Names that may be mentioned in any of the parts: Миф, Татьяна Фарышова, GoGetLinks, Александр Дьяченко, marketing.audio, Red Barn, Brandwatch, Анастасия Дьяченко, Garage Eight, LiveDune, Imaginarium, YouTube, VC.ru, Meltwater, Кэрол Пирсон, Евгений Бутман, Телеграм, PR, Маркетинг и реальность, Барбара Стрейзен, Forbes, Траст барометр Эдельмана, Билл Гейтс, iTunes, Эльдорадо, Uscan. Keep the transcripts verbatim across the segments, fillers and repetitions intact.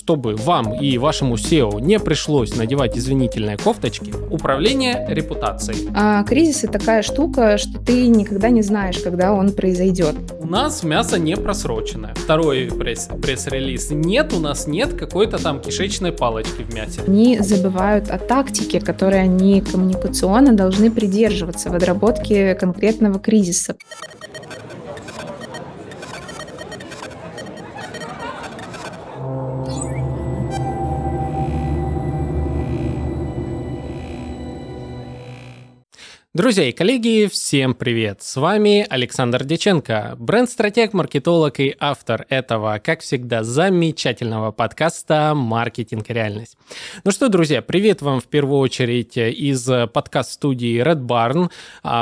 чтобы вам и вашему сео не пришлось надевать извинительные кофточки, управление репутацией. А, кризис – это такая штука, что ты никогда не знаешь, когда он произойдет. У нас мясо не просроченное. Второй пресс- пресс-релиз. Нет, у нас нет какой-то там кишечной палочки в мясе. Они забывают о тактике, которой они коммуникационно должны придерживаться в отработке конкретного кризиса. Друзья и коллеги, всем привет! С вами Александр Дьяченко, бренд-стратег, маркетолог и автор этого, как всегда, замечательного подкаста «Маркетинг и реальность». Ну что, друзья, привет вам в первую очередь из подкаст-студии Red Barn.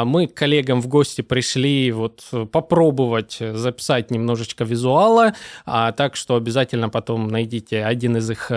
Мы к коллегам в гости пришли вот попробовать записать немножечко визуала, так что обязательно потом найдите один из их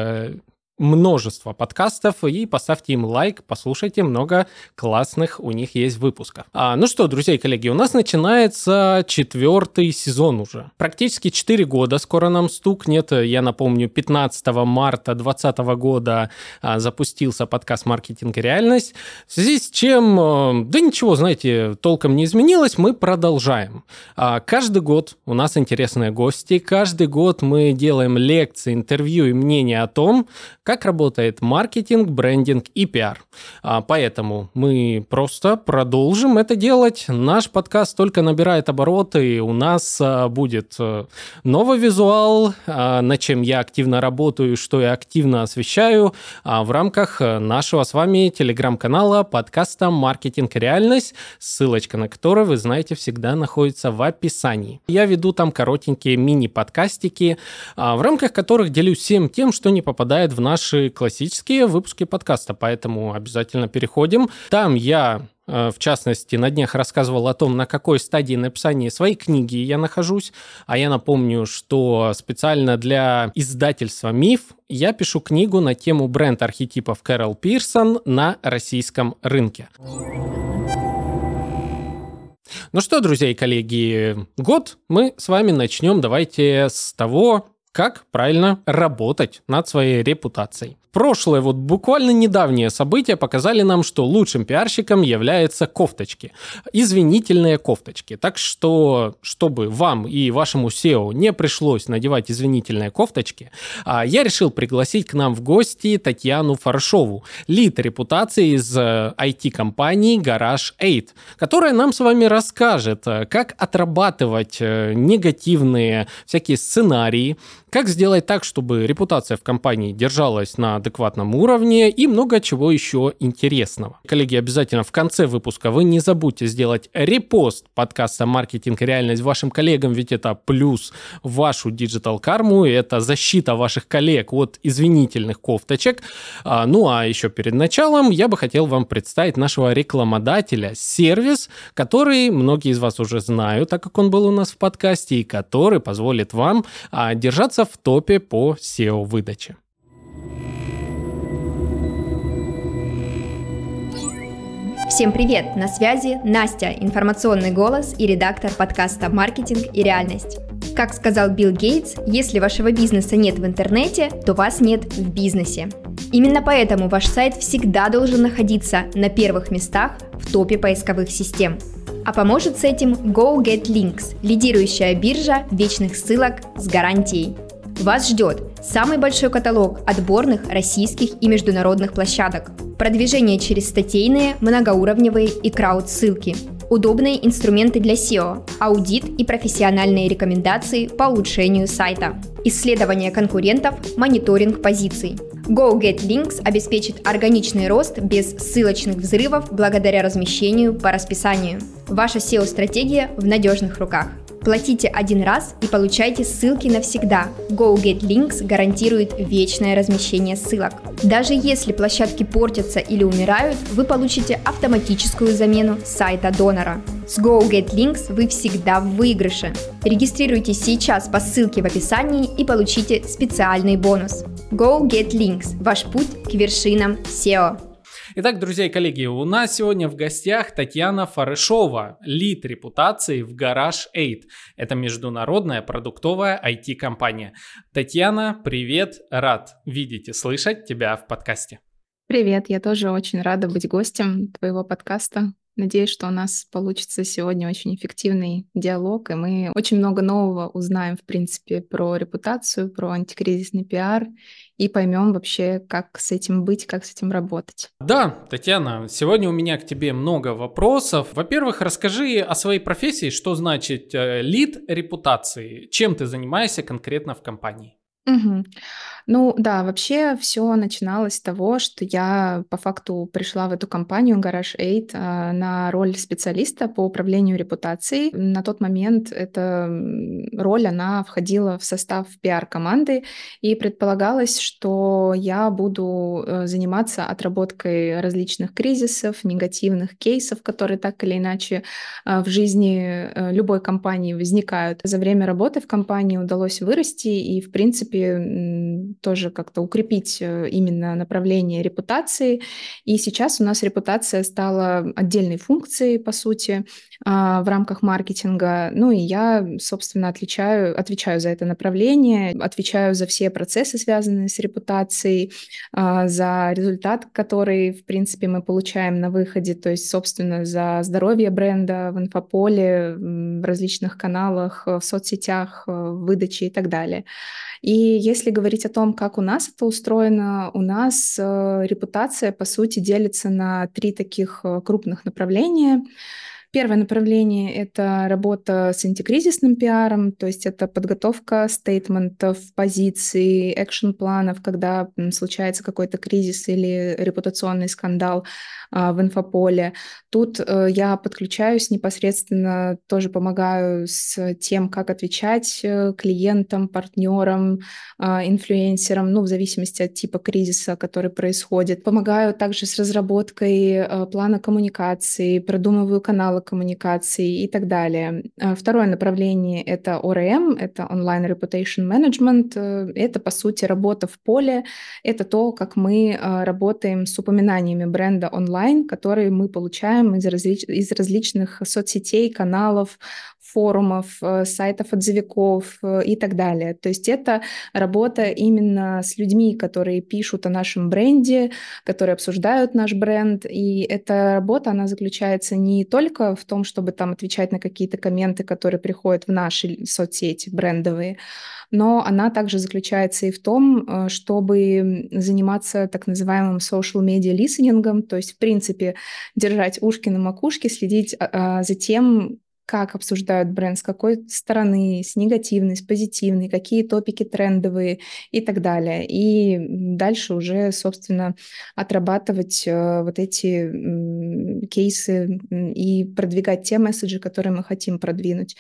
множество подкастов и поставьте им лайк, послушайте, много классных у них есть выпусков. А, ну что, друзья и коллеги, у нас начинается четвертый сезон уже. Практически четыре года скоро нам стукнет. Я напомню, пятнадцатого марта двадцатого года а, запустился подкаст «Маркетинг и реальность», в связи с чем, а, да ничего, знаете, толком не изменилось, мы продолжаем. А, каждый год у нас интересные гости, каждый год мы делаем лекции, интервью и мнения о том, как работает маркетинг, брендинг и пиар. А, поэтому мы просто продолжим это делать. Наш подкаст только набирает обороты, и у нас а, будет а, новый визуал, а, над чем я активно работаю, что я активно освещаю а, в рамках нашего с вами телеграм-канала, подкаста «Маркетинг и реальность», ссылочка на который, вы знаете, всегда находится в описании. Я веду там коротенькие мини-подкастики, а, в рамках которых делюсь всем тем, что не попадает в наш наши классические выпуски подкаста, поэтому обязательно переходим. Там я, в частности, на днях рассказывал о том, на какой стадии написания своей книги я нахожусь. А я напомню, что специально для издательства «Миф» я пишу книгу на тему бренд архетипов Кэрол Пирсон на российском рынке. Ну что, друзья и коллеги, год мы с вами начнем. Давайте с того, как правильно работать над своей репутацией. Прошлое, вот буквально недавние события показали нам, что лучшим пиарщиком являются кофточки, извинительные кофточки. Так что, чтобы вам и вашему сео не пришлось надевать извинительные кофточки, я решил пригласить к нам в гости Татьяну Фарышову, лид репутации из ай ти-компании Garage Eight, которая нам с вами расскажет, как отрабатывать негативные всякие сценарии, как сделать так, чтобы репутация в компании держалась на адекватном уровне и много чего еще интересного. Коллеги, обязательно в конце выпуска вы не забудьте сделать репост подкаста «Маркетинг и реальность» вашим коллегам, ведь это плюс в вашу диджитал-карму, это защита ваших коллег от извинительных кофточек. Ну а еще перед началом я бы хотел вам представить нашего рекламодателя, сервис, который многие из вас уже знают, так как он был у нас в подкасте, и который позволит вам держаться в топе по сео-выдаче. Всем привет! На связи Настя, информационный голос и редактор подкаста «Маркетинг и реальность». Как сказал Билл Гейтс, если вашего бизнеса нет в интернете, то вас нет в бизнесе. Именно поэтому ваш сайт всегда должен находиться на первых местах в топе поисковых систем. А поможет с этим GoGetLinks, лидирующая биржа вечных ссылок с гарантией. Вас ждет самый большой каталог отборных российских и международных площадок, продвижение через статейные, многоуровневые и крауд-ссылки, удобные инструменты для сео, аудит и профессиональные рекомендации по улучшению сайта, исследование конкурентов, мониторинг позиций. GoGetLinks обеспечит органичный рост без ссылочных взрывов благодаря размещению по расписанию. Ваша сео-стратегия в надежных руках. Платите один раз и получайте ссылки навсегда. GoGetLinks гарантирует вечное размещение ссылок. Даже если площадки портятся или умирают, вы получите автоматическую замену сайта донора. С GoGetLinks вы всегда в выигрыше. Регистрируйтесь сейчас по ссылке в описании и получите специальный бонус. GoGetLinks – ваш путь к вершинам сео. Итак, друзья и коллеги, у нас сегодня в гостях Татьяна Фарышова, лид репутации в Garage Eight. Это международная продуктовая ай ти-компания. Татьяна, привет, рад видеть и слышать тебя в подкасте. Привет, я тоже очень рада быть гостем твоего подкаста. Надеюсь, что у нас получится сегодня очень эффективный диалог, и мы очень много нового узнаем, в принципе, про репутацию, про антикризисный пиар, и поймем вообще, как с этим быть, как с этим работать. Да, Татьяна, сегодня у меня к тебе много вопросов. Во-первых, расскажи о своей профессии, что значит лид репутации, чем ты занимаешься конкретно в компании. Угу. Ну да, вообще все начиналось с того, что я по факту пришла в эту компанию Garage Eight на роль специалиста по управлению репутацией. На тот момент эта роль, она входила в состав пиар-команды, и предполагалось, что я буду заниматься отработкой различных кризисов, негативных кейсов, которые так или иначе в жизни любой компании возникают. За время работы в компании удалось вырасти и, в принципе, тоже как-то укрепить именно направление репутации. И сейчас у нас репутация стала отдельной функцией, по сути, в рамках маркетинга. Ну и я, собственно, отвечаю, отвечаю за это направление, отвечаю за все процессы, связанные с репутацией, за результат, который, в принципе, мы получаем на выходе, то есть, собственно, за здоровье бренда в инфополе, в различных каналах, в соцсетях, в выдаче и так далее. И если говорить о том, как у нас это устроено, у нас э, репутация, по сути, делится на три таких э, крупных направления. Первое направление – это работа с антикризисным пиаром, то есть это подготовка стейтментов, позиций, экшн-планов, когда случается какой-то кризис или репутационный скандал а, в инфополе. Тут а, я подключаюсь непосредственно, тоже помогаю с тем, как отвечать клиентам, партнерам, а, инфлюенсерам, ну, в зависимости от типа кризиса, который происходит. Помогаю также с разработкой а, плана коммуникации, продумываю каналы коммуникации и так далее. Второе направление — это о эр эм, это Online Reputation Management. Это, по сути, работа в поле. Это то, как мы работаем с упоминаниями бренда онлайн, которые мы получаем из, различ... из различных соцсетей, каналов, форумов, сайтов отзывиков и так далее. То есть это работа именно с людьми, которые пишут о нашем бренде, которые обсуждают наш бренд. И эта работа, она заключается не только в том, чтобы там отвечать на какие-то комменты, которые приходят в наши соцсети брендовые, но она также заключается и в том, чтобы заниматься так называемым social media listening, то есть, в принципе, держать ушки на макушке, следить за тем, как обсуждают бренд, с какой стороны, с негативной, с позитивной, какие топики трендовые и так далее. И дальше уже, собственно, отрабатывать вот эти кейсы и продвигать те месседжи, которые мы хотим продвинуть.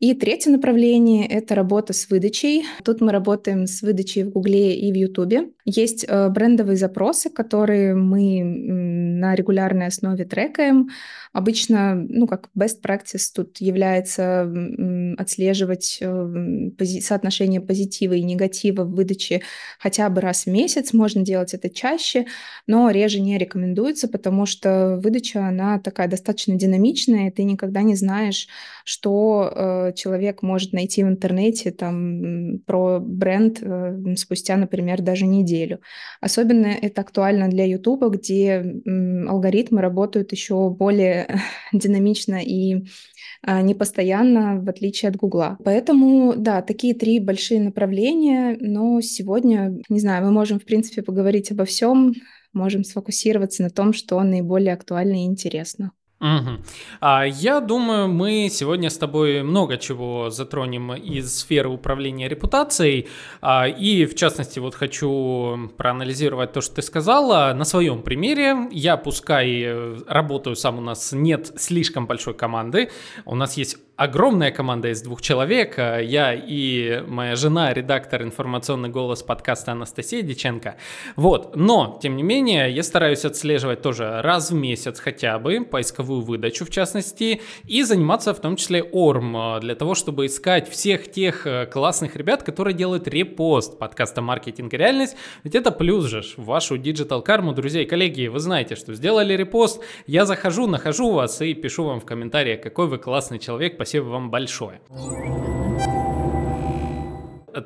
И третье направление – это работа с выдачей. Тут мы работаем с выдачей в Гугле и в Ютубе. Есть брендовые запросы, которые мы на регулярной основе трекаем. Обычно, ну, как best practice тут является отслеживать пози- соотношение позитива и негатива в выдаче хотя бы раз в месяц. Можно делать это чаще, но реже не рекомендуется, потому что выдача, она такая достаточно динамичная, и ты никогда не знаешь, что человек может найти в интернете там, про бренд спустя, например, даже неделю. Особенно это актуально для Ютуба, где алгоритмы работают еще более динамично и непостоянно, в отличие от Гугла. Поэтому, да, такие три большие направления, но сегодня, не знаю, мы можем, в принципе, поговорить обо всем, можем сфокусироваться на том, что наиболее актуально и интересно. Угу. А я думаю, мы сегодня с тобой много чего затронем из сферы управления репутацией, а, и в частности вот хочу проанализировать то, что ты сказала на своем примере. Я пускай работаю сам, у нас нет слишком большой команды, у нас есть огромная команда из двух человек. Я и моя жена, редактор «Информационный голос» подкаста Анастасия Дьяченко. Вот. Но, тем не менее, я стараюсь отслеживать тоже раз в месяц хотя бы поисковую выдачу, в частности, и заниматься в том числе о эр эм, для того, чтобы искать всех тех классных ребят, которые делают репост подкаста «Маркетинг и реальность». Ведь это плюс же в вашу диджитал-карму. Друзья и коллеги, вы знаете, что сделали репост, я захожу, нахожу вас и пишу вам в комментариях, какой вы классный человек. Спасибо вам большое.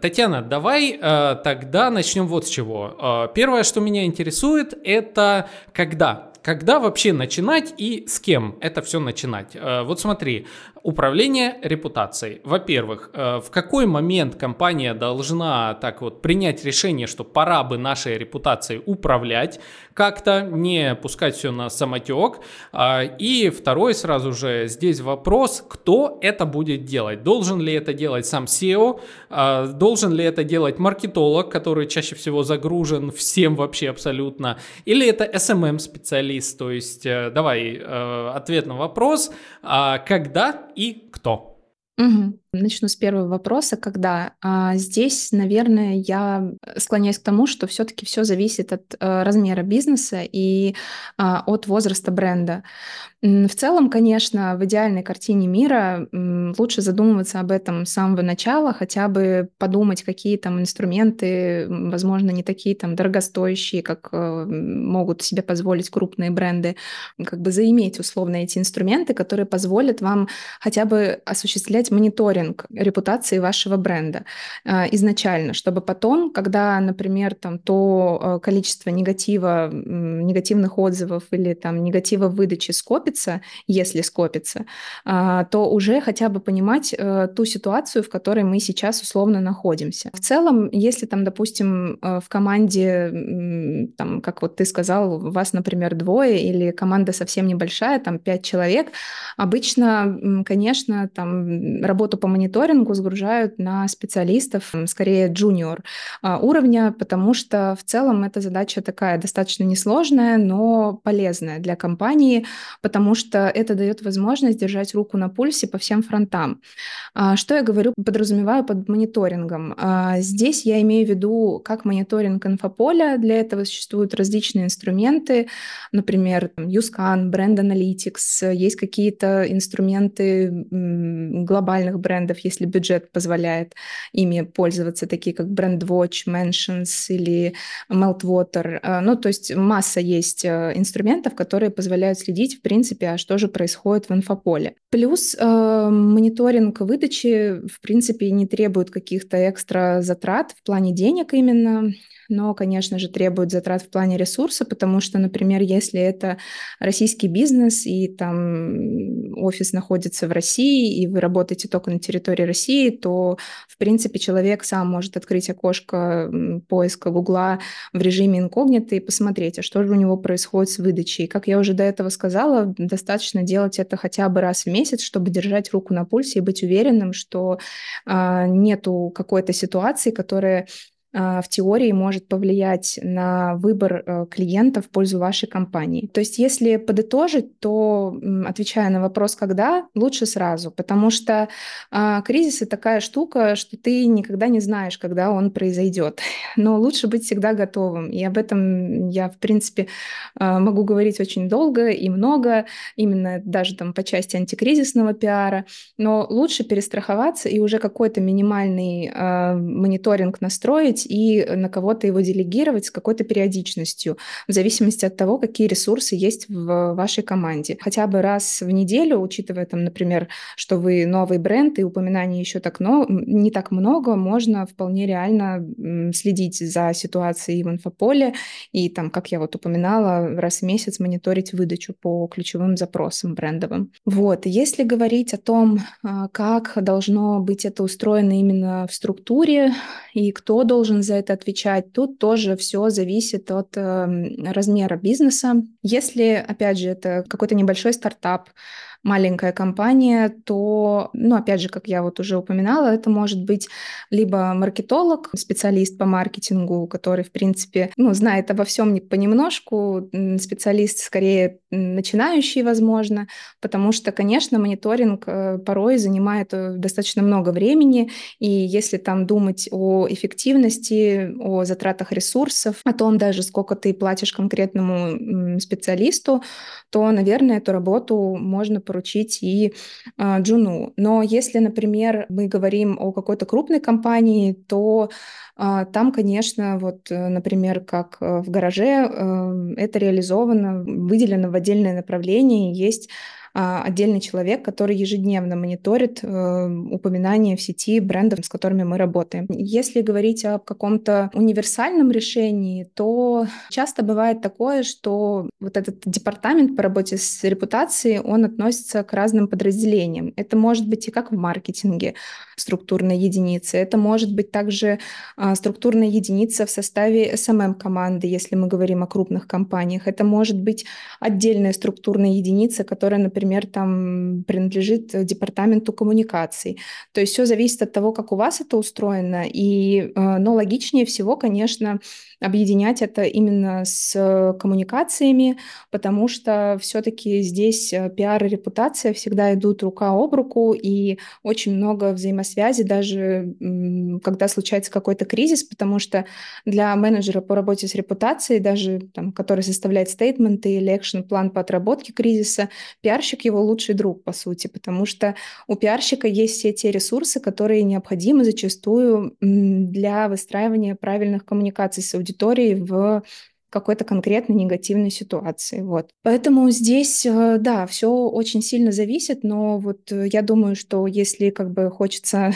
Татьяна, давай э, тогда начнем вот с чего. Э, первое, что меня интересует, это когда? Когда вообще начинать и с кем это все начинать? Э, вот смотри, управление репутацией. Во-первых, э, в какой момент компания должна так вот принять решение, что пора бы нашей репутацией управлять как-то, не пускать все на самотек? Э, и второй сразу же здесь вопрос, кто это будет делать? Должен ли это делать сам си и о? Э, Должен ли это делать маркетолог, который чаще всего загружен всем вообще абсолютно? Или это эс эм эм-специалист? То есть, давай, э, ответ на вопрос, э, когда и кто? Угу. Начну с первого вопроса, когда. А, здесь, наверное, я склоняюсь к тому, что все-таки все зависит от а, размера бизнеса и а, от возраста бренда. В целом, конечно, в идеальной картине мира м, лучше задумываться об этом с самого начала, хотя бы подумать, какие там инструменты, возможно, не такие там дорогостоящие, как э, могут себе позволить крупные бренды, как бы заиметь условно эти инструменты, которые позволят вам хотя бы осуществлять мониторинг репутации вашего бренда э, изначально, чтобы потом, когда, например, там, то количество негатива, негативных отзывов или там, негатива выдачи скопится, если скопится, э, то уже хотя бы понимать э, ту ситуацию, в которой мы сейчас условно находимся. В целом, если, там, допустим, э, в команде, э, там, как вот ты сказал, вас, например, двое или команда совсем небольшая, там, пять человек, обычно, э, конечно, там, работу по мониторингу сгружают на специалистов, скорее джуниор уровня, потому что в целом эта задача такая достаточно несложная, но полезная для компании, потому что это дает возможность держать руку на пульсе по всем фронтам. Что я говорю, подразумеваю под мониторингом? Здесь я имею в виду как мониторинг инфополя, для этого существуют различные инструменты, например, Uscan, Brand Analytics, есть какие-то инструменты глобальные, глобальных брендов, если бюджет позволяет ими пользоваться, такие как Brandwatch, Mentions или Meltwater. Ну, то есть масса есть инструментов, которые позволяют следить, в принципе, а что же происходит в инфополе. Плюс э, мониторинг выдачи, в принципе, не требует каких-то экстра затрат в плане денег именно, но, конечно же, требует затрат в плане ресурса, потому что, например, если это российский бизнес и там офис находится в России, и вы работаете только на территории России, то, в принципе, человек сам может открыть окошко поиска Гугла в режиме инкогнито и посмотреть, а что же у него происходит с выдачей. Как я уже до этого сказала, достаточно делать это хотя бы раз в месяц, чтобы держать руку на пульсе и быть уверенным, что э, нету какой-то ситуации, которая в теории может повлиять на выбор клиента в пользу вашей компании. То есть, если подытожить, то, отвечая на вопрос «когда», лучше сразу, потому что а, кризис – это такая штука, что ты никогда не знаешь, когда он произойдет. Но лучше быть всегда готовым. И об этом я, в принципе, могу говорить очень долго и много, именно даже там по части антикризисного пиара. Но лучше перестраховаться и уже какой-то минимальный а, мониторинг настроить, и на кого-то его делегировать с какой-то периодичностью, в зависимости от того, какие ресурсы есть в вашей команде. Хотя бы раз в неделю, учитывая, там, например, что вы новый бренд и упоминаний еще так, но не так много, можно вполне реально следить за ситуацией в инфополе и, там, как я вот упоминала, раз в месяц мониторить выдачу по ключевым запросам брендовым. Вот. Если говорить о том, как должно быть это устроено именно в структуре и кто должен должен за это отвечать. Тут тоже все зависит от э, размера бизнеса. Если, опять же, это какой-то небольшой стартап, маленькая компания, то, ну, опять же, как я вот уже упоминала, это может быть либо маркетолог, специалист по маркетингу, который, в принципе, ну, знает обо всем понемножку, специалист скорее начинающий, возможно, потому что, конечно, мониторинг порой занимает достаточно много времени, и если там думать о эффективности, о затратах ресурсов, о том даже, сколько ты платишь конкретному специалисту, то, наверное, эту работу можно поручить и э, джуну. Но если, например, мы говорим о какой-то крупной компании, то э, там, конечно, вот, например, как в гараже, э, это реализовано, выделено в отдельное направление, есть отдельный человек, который ежедневно мониторит э, упоминания в сети брендов, с которыми мы работаем. Если говорить о каком-то универсальном решении, то часто бывает такое, что вот этот департамент по работе с репутацией, он относится к разным подразделениям. Это может быть и как в маркетинге структурная единица, это может быть также э, структурная единица в составе эс эм эм-команды, если мы говорим о крупных компаниях. Это может быть отдельная структурная единица, которая, например, например, там принадлежит департаменту коммуникаций. То есть все зависит от того, как у вас это устроено, и, но логичнее всего, конечно, объединять это именно с коммуникациями, потому что все-таки здесь пиар и репутация всегда идут рука об руку, и очень много взаимосвязи, даже когда случается какой-то кризис, потому что для менеджера по работе с репутацией, даже там, который составляет стейтменты или экшн-план по отработке кризиса, пиарщик его лучший друг, по сути, потому что у пиарщика есть все те ресурсы, которые необходимы зачастую для выстраивания правильных коммуникаций с аудиторией в какой-то конкретной негативной ситуации. Вот. Поэтому здесь, да, все очень сильно зависит, но вот я думаю, что если как бы хочется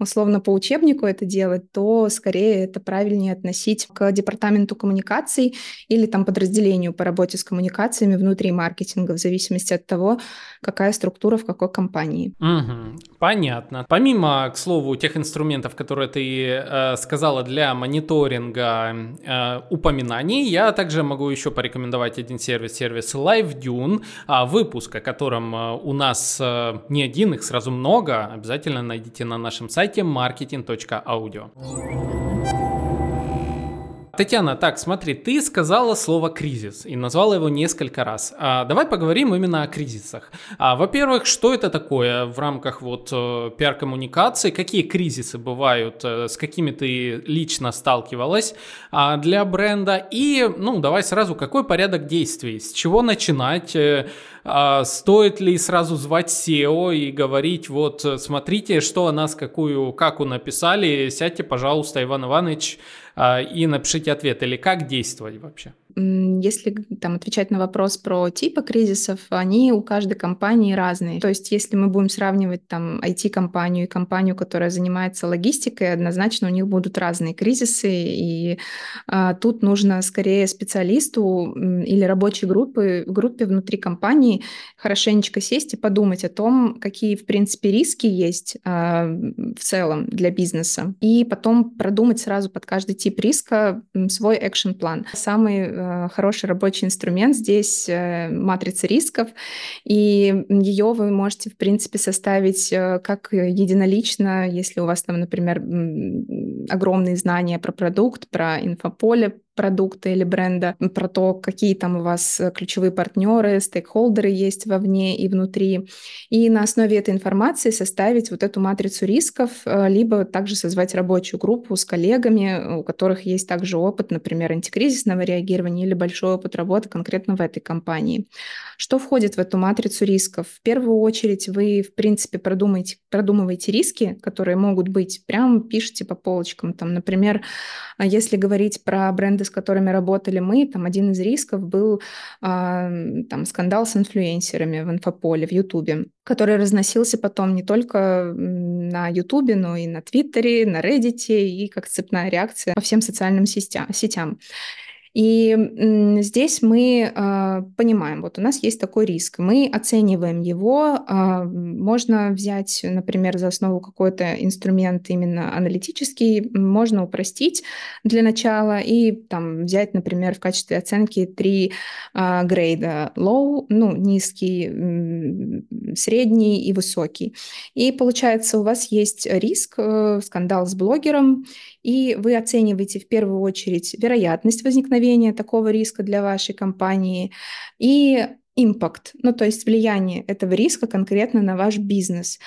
условно по учебнику это делать, то скорее это правильнее относить к департаменту коммуникаций или там подразделению по работе с коммуникациями внутри маркетинга, в зависимости от того, какая структура в какой компании. Угу, понятно. Помимо, к слову, тех инструментов, которые ты э, сказала для мониторинга э, упоминаний, я также могу еще порекомендовать один сервис, сервис LiveDune, выпуск, о котором у нас не один, их сразу много, обязательно найдите на нашем сайте маркетинг точка аудио. Татьяна, так, смотри, ты сказала слово «кризис» и назвала его несколько раз. А, давай поговорим именно о кризисах. А, во-первых, что это такое в рамках вот э, пиар-коммуникации? Какие кризисы бывают? Э, с какими ты лично сталкивалась э, для бренда? И, ну, давай сразу, какой порядок действий? С чего начинать? Э, э, стоит ли сразу звать сео и говорить, вот, смотрите, что о нас, какую каку написали, сядьте, пожалуйста, Иван Иванович, и напишите ответ, или как действовать вообще? Если там отвечать на вопрос про типы кризисов, они у каждой компании разные. То есть если мы будем сравнивать там ай ти-компанию и компанию, которая занимается логистикой, однозначно у них будут разные кризисы, и а, тут нужно скорее специалисту или рабочей группы, группе внутри компании хорошенечко сесть и подумать о том, какие в принципе риски есть а, в целом для бизнеса, и потом продумать сразу под каждый тип риска свой экшн-план. Самый хороший рабочий инструмент здесь матрица рисков, и ее вы можете, в принципе, составить как единолично, если у вас там, например, огромные знания про продукт, про инфополе продукта или бренда, про то, какие там у вас ключевые партнеры, стейкхолдеры есть вовне и внутри. И на основе этой информации составить вот эту матрицу рисков, либо также созвать рабочую группу с коллегами, у которых есть также опыт, например, антикризисного реагирования или большой опыт работы конкретно в этой компании. Что входит в эту матрицу рисков? В первую очередь вы, в принципе, продумаете, продумываете риски, которые могут быть. Прямо пишите по полочкам. Там, например, если говорить про бренды, с которыми работали мы, там один из рисков был э, там, скандал с инфлюенсерами в инфополе, в Ютубе, который разносился потом не только на Ютубе, но и на Твиттере, на Реддите, и как цепная реакция по всем социальным сетя- сетям. И здесь мы понимаем, вот у нас есть такой риск, мы оцениваем его, можно взять, например, за основу какой-то инструмент именно аналитический, можно упростить для начала и там взять, например, в качестве оценки три грейда: low, ну, низкий, средний и высокий. И получается, у вас есть риск, скандал с блогером, и вы оцениваете в первую очередь вероятность возникновения такого риска для вашей компании и импакт, ну то есть влияние этого риска конкретно на ваш бизнес.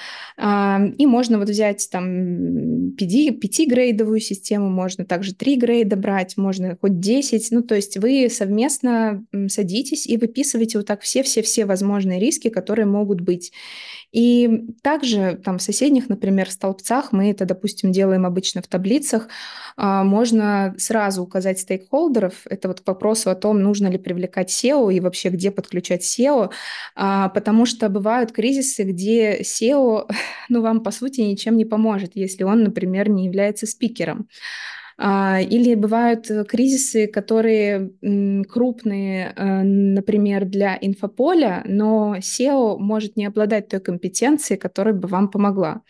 И можно вот взять там пятигрейдовую систему, можно также три грейда брать, можно хоть десять, ну то есть вы совместно садитесь и выписываете вот так все-все-все возможные риски, которые могут быть. И также там в соседних, например, столбцах, мы это, допустим, делаем обычно в таблицах, можно сразу указать стейкхолдеров, это вот к вопросу о том, нужно ли привлекать сео и вообще где подключать сео, потому что бывают кризисы, где сео, ну, вам, по сути, ничем не поможет, если он, например, не является спикером. Или бывают кризисы, которые крупные, например, для инфополя, но сео может не обладать той компетенцией, которая бы вам помогла.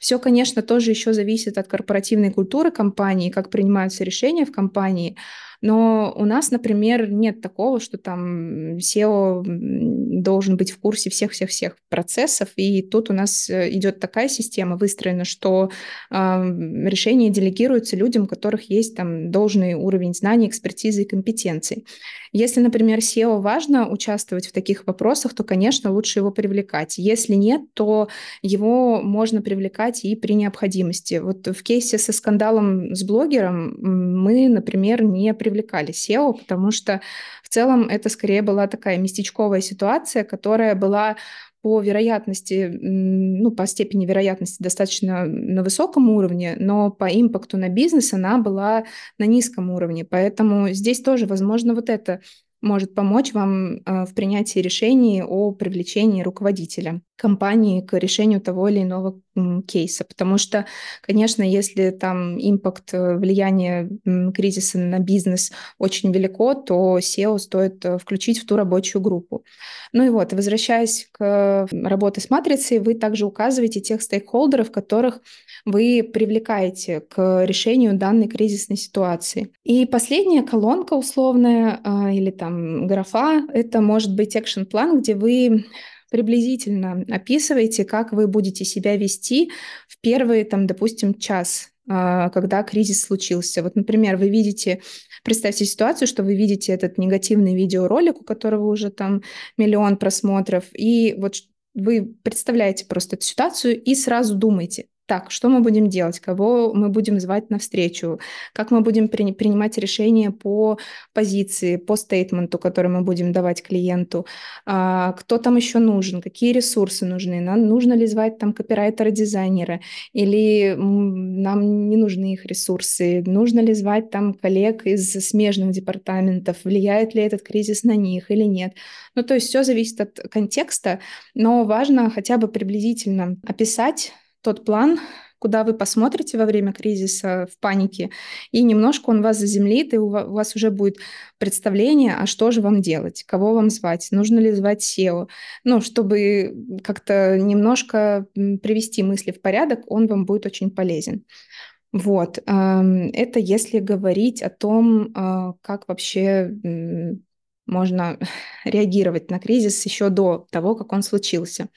Все, конечно, тоже еще зависит от корпоративной культуры компании, как принимаются решения в компании. Но у нас, например, нет такого, что там сео должен быть в курсе всех-всех-всех процессов, и тут у нас идет такая система выстроена, что э, решения делегируются людям, у которых есть там должный уровень знаний, экспертизы и компетенций. Если, например, сео важно участвовать в таких вопросах, то, конечно, лучше его привлекать. Если нет, то его можно привлекать и при необходимости. Вот в кейсе со скандалом с блогером мы, например, не привлекали привлекали сео, потому что в целом это скорее была такая местечковая ситуация, которая была по вероятности, ну, по степени вероятности достаточно на высоком уровне, но по импакту на бизнес она была на низком уровне. Поэтому здесь тоже, возможно, вот это может помочь вам в принятии решений о привлечении руководителя компании к решению того или иного кейса. Потому что, конечно, если там импакт влияния кризиса на бизнес очень велико, то сео стоит включить в ту рабочую группу. Ну и вот, возвращаясь к работе с матрицей, вы также указываете тех стейкхолдеров, которых вы привлекаете к решению данной кризисной ситуации. И последняя колонка условная или там графа, это может быть экшн-план, где вы приблизительно описываете, как вы будете себя вести в первый, там, допустим, час, когда кризис случился. Вот, например, вы видите, представьте ситуацию, что вы видите этот негативный видеоролик, у которого уже там миллион просмотров, и вот вы представляете просто эту ситуацию и сразу думаете: так, что мы будем делать, кого мы будем звать на встречу, как мы будем при, принимать решения по позиции, по стейтменту, который мы будем давать клиенту, а, кто там еще нужен, какие ресурсы нужны, нам нужно ли звать там копирайтера-дизайнера, или нам не нужны их ресурсы, нужно ли звать там коллег из смежных департаментов, влияет ли этот кризис на них или нет. Ну, то есть все зависит от контекста, но важно хотя бы приблизительно описать тот план, куда вы посмотрите во время кризиса в панике, и немножко он вас заземлит, и у вас уже будет представление, а что же вам делать, кого вам звать, нужно ли звать сео. Ну, чтобы как-то немножко привести мысли в порядок, он вам будет очень полезен. Вот. Это если говорить о том, как вообще можно реагировать на кризис еще до того, как он случился.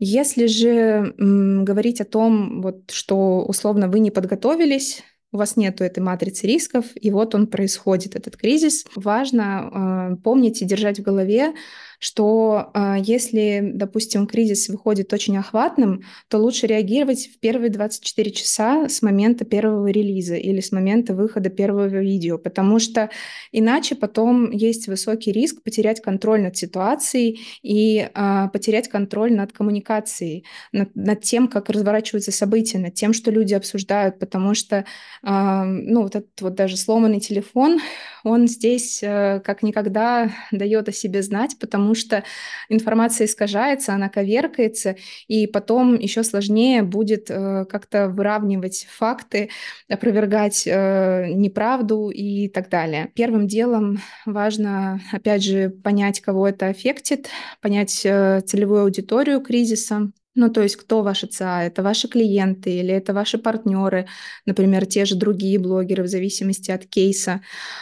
Если же м, говорить о том, вот, что условно вы не подготовились, у вас нету этой матрицы рисков, и вот он происходит, этот кризис, важно э, помнить и держать в голове, что э, если, допустим, кризис выходит очень охватным, то лучше реагировать в первые двадцать четыре часа с момента первого релиза или с момента выхода первого видео, потому что иначе потом есть высокий риск потерять контроль над ситуацией и э, потерять контроль над коммуникацией, над, над тем, как разворачиваются события, над тем, что люди обсуждают, потому что ну, вот этот вот даже сломанный телефон, он здесь как никогда дает о себе знать, потому что информация искажается, она коверкается, и потом еще сложнее будет как-то выравнивать факты, опровергать неправду и так далее. Первым делом важно, опять же, понять, кого это аффектит, понять целевую аудиторию кризиса. Ну, то есть, кто ваши ЦА? Это ваши клиенты или это ваши партнеры, например, те же другие блогеры в зависимости от кейса.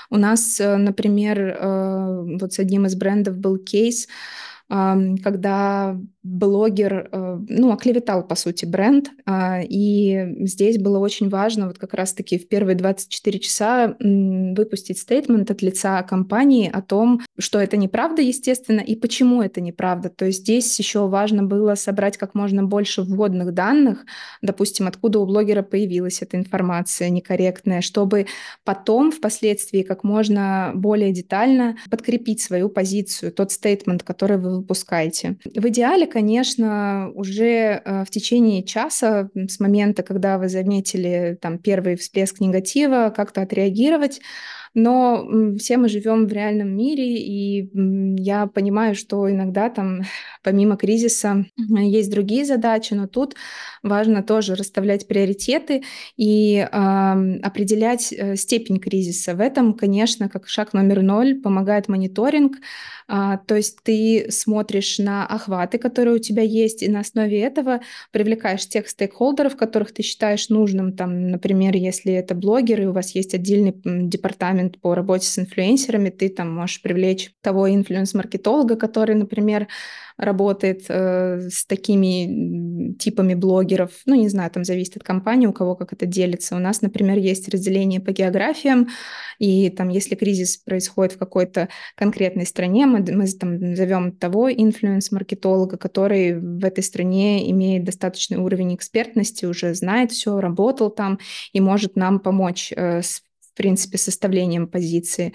У нас, например, вот с одним из брендов был кейс, когда блогер, ну, оклеветал, по сути, бренд, и здесь было очень важно вот как раз-таки в первые двадцать четыре часа выпустить стейтмент от лица компании о том, что это неправда, естественно, и почему это неправда. То есть здесь еще важно было собрать как можно больше вводных данных, допустим, откуда у блогера появилась эта информация некорректная, чтобы потом, впоследствии, как можно более детально подкрепить свою позицию, тот стейтмент, который вы выпускаете. В идеале, конечно, уже в течение часа с момента, когда вы заметили там первый всплеск негатива, как-то отреагировать. Но все мы живем в реальном мире, и я понимаю, что иногда там помимо кризиса есть другие задачи, но тут важно тоже расставлять приоритеты и э, определять степень кризиса. В этом, конечно, как шаг номер ноль помогает мониторинг, э, то есть ты смотришь на охваты, которые у тебя есть, и на основе этого привлекаешь тех стейкхолдеров, которых ты считаешь нужным, там, например, если это блогеры, у вас есть отдельный департамент по работе с инфлюенсерами, ты там можешь привлечь того инфлюенс-маркетолога, который, например, работает э, с такими типами блогеров. Ну, не знаю, там зависит от компании, у кого как это делится. У нас, например, есть разделение по географиям, и там, если кризис происходит в какой-то конкретной стране, мы, мы там зовем того инфлюенс-маркетолога, который в этой стране имеет достаточный уровень экспертности, уже знает все, работал там и может нам помочь э, с в принципе, составлением позиции.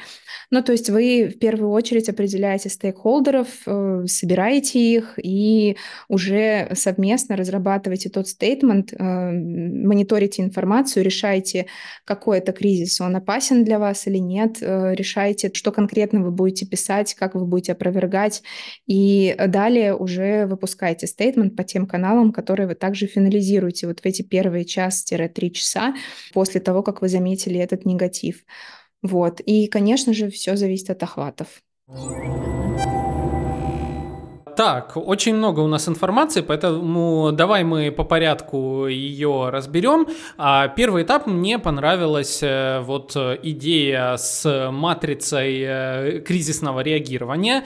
Ну, то есть вы в первую очередь определяете стейкхолдеров, собираете их и уже совместно разрабатываете тот стейтмент, мониторите информацию, решаете, какой это кризис, он опасен для вас или нет, решаете, что конкретно вы будете писать, как вы будете опровергать, и далее уже выпускаете стейтмент по тем каналам, которые вы также финализируете вот в эти первые час-три часа после того, как вы заметили этот негатив. Вот. И, конечно же, все зависит от охватов. Так, очень много у нас информации, поэтому давай мы по порядку ее разберем. Первый этап мне понравилась вот идея с матрицей кризисного реагирования.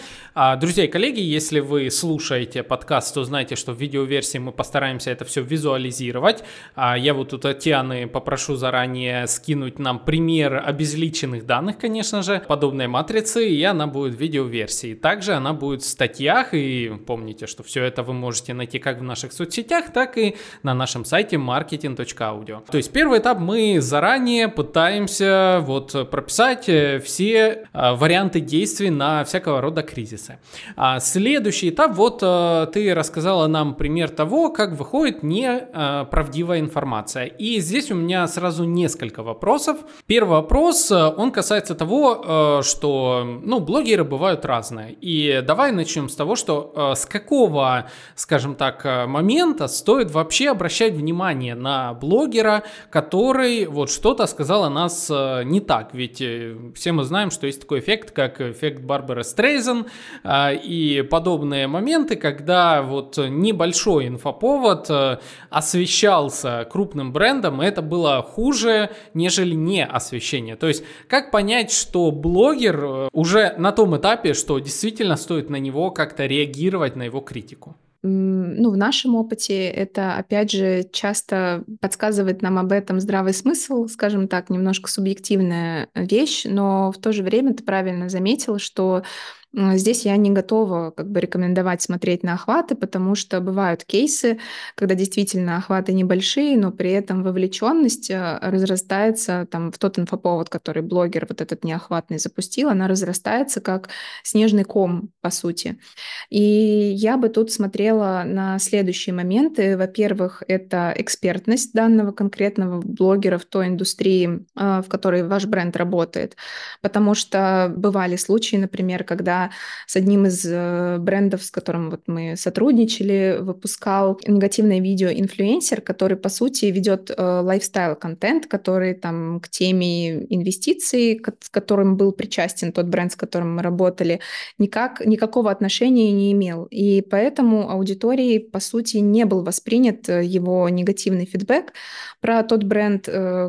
Друзья и коллеги, если вы слушаете подкаст, то знайте, что в видеоверсии мы постараемся это все визуализировать. Я вот у Татьяны попрошу заранее скинуть нам пример обезличенных данных, конечно же, подобной матрицы, и она будет в видеоверсии. Также она будет в статьях, и помните, что все это вы можете найти как в наших соцсетях, так и на нашем сайте marketing точка audio. То есть первый этап мы заранее пытаемся вот прописать все варианты действий на всякого рода кризисы. Следующий этап, вот ты рассказала нам пример того, как выходит неправдивая информация. И здесь у меня сразу несколько вопросов. Первый вопрос, он касается того, что ну, блогеры бывают разные. И давай начнем с того, что с какого, скажем так, момента стоит вообще обращать внимание на блогера, который вот что-то сказал о нас не так. Ведь все мы знаем, что есть такой эффект, как эффект Барбары Стрейзен и подобные моменты, когда вот небольшой инфоповод освещался крупным брендом, и это было хуже, нежели не освещение. То есть как понять, что блогер уже на том этапе, что действительно стоит на него как-то реагировать на его критику? Ну, в нашем опыте это, опять же, часто подсказывает нам об этом здравый смысл, скажем так, немножко субъективная вещь, но в то же время ты правильно заметил, что Здесь я не готова как бы рекомендовать смотреть на охваты, потому что бывают кейсы, когда действительно охваты небольшие, но при этом вовлеченность разрастается там, в тот инфоповод, который блогер вот этот неохватный запустил, она разрастается как снежный ком, по сути. И я бы тут смотрела на следующие моменты. Во-первых, это экспертность данного конкретного блогера в той индустрии, в которой ваш бренд работает. Потому что бывали случаи, например, когда с одним из брендов, с которым вот мы сотрудничали, выпускал негативное видео инфлюенсер, который, по сути, ведет лайфстайл-контент, который там к теме инвестиций, к которым был причастен тот бренд, с которым мы работали, никак, никакого отношения не имел. И поэтому аудитории, по сути, не был воспринят его негативный фидбэк про тот бренд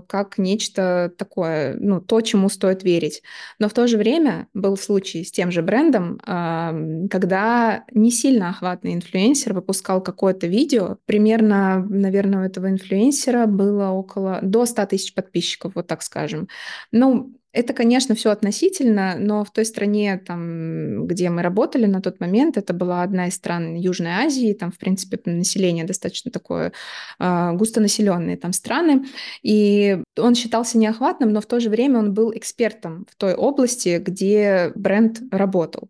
как нечто такое, ну, то, чему стоит верить. Но в то же время был случай с тем же брендом, брендом, когда не сильно охватный инфлюенсер выпускал какое-то видео. Примерно, наверное, у этого инфлюенсера было около до ста тысяч подписчиков, вот так скажем. Ну, это, конечно, все относительно, но в той стране, там, где мы работали на тот момент, это была одна из стран Южной Азии, там, в принципе, население достаточно такое э, густонаселенные там страны, и он считался неохватным, но в то же время он был экспертом в той области, где бренд работал.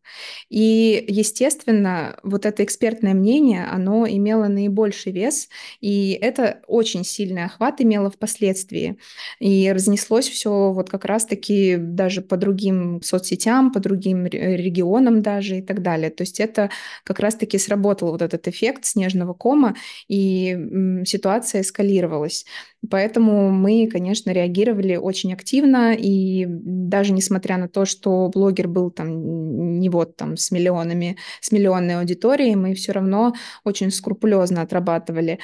И, естественно, вот это экспертное мнение, оно имело наибольший вес, и это очень сильный охват имело впоследствии, и разнеслось все вот как раз-таки даже по другим соцсетям, по другим регионам даже и так далее. То есть это как раз-таки сработал вот этот эффект снежного кома, и ситуация эскалировалась. Поэтому мы, конечно, реагировали очень активно, и даже несмотря на то, что блогер был там не вот там с миллионами, с миллионной аудиторией, мы все равно очень скрупулезно отрабатывали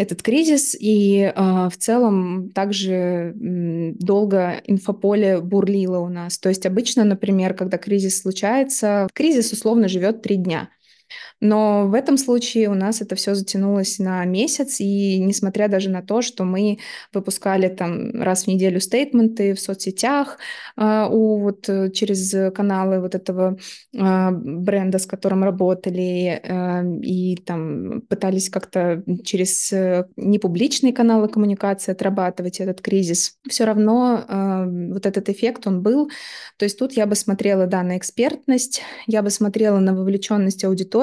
этот кризис, и э, в целом также долго инфополе бурлило у нас. То есть обычно, например, когда кризис случается, кризис условно живет три дня. Но в этом случае у нас это все затянулось на месяц, и несмотря даже на то, что мы выпускали там раз в неделю стейтменты в соцсетях э, у, вот, через каналы вот этого э, бренда, с которым работали, э, и там пытались как-то через непубличные каналы коммуникации отрабатывать этот кризис, все равно э, вот этот эффект, он был. То есть тут я бы смотрела, да, на экспертность, я бы смотрела на вовлеченность аудитории,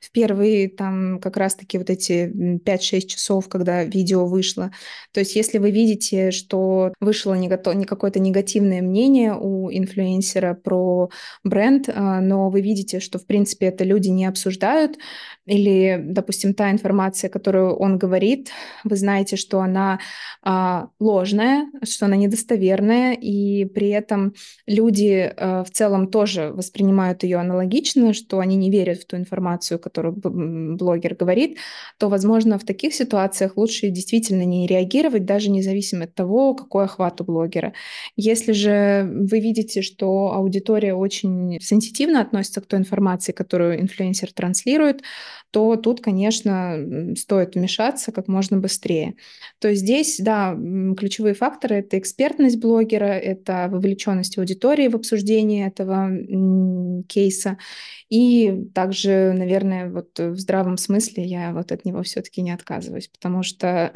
в первые там как раз-таки вот эти пять-шесть часов, когда видео вышло. То есть если вы видите, что вышло не, не какое-то негативное мнение у инфлюенсера про бренд, но вы видите, что в принципе это люди не обсуждают, или, допустим, та информация, которую он говорит, вы знаете, что она а, ложная, что она недостоверная, и при этом люди а, в целом тоже воспринимают ее аналогично, что они не верят в ту информацию, информацию, которую блогер говорит, то, возможно, в таких ситуациях лучше действительно не реагировать, даже независимо от того, какой охват у блогера. Если же вы видите, что аудитория очень сенситивно относится к той информации, которую инфлюенсер транслирует, то тут, конечно, стоит вмешаться как можно быстрее. То есть здесь, да, ключевые факторы – это экспертность блогера, это вовлеченность аудитории в обсуждение этого кейса, и также, наверное, вот в здравом смысле я вот от него все-таки не отказываюсь, потому что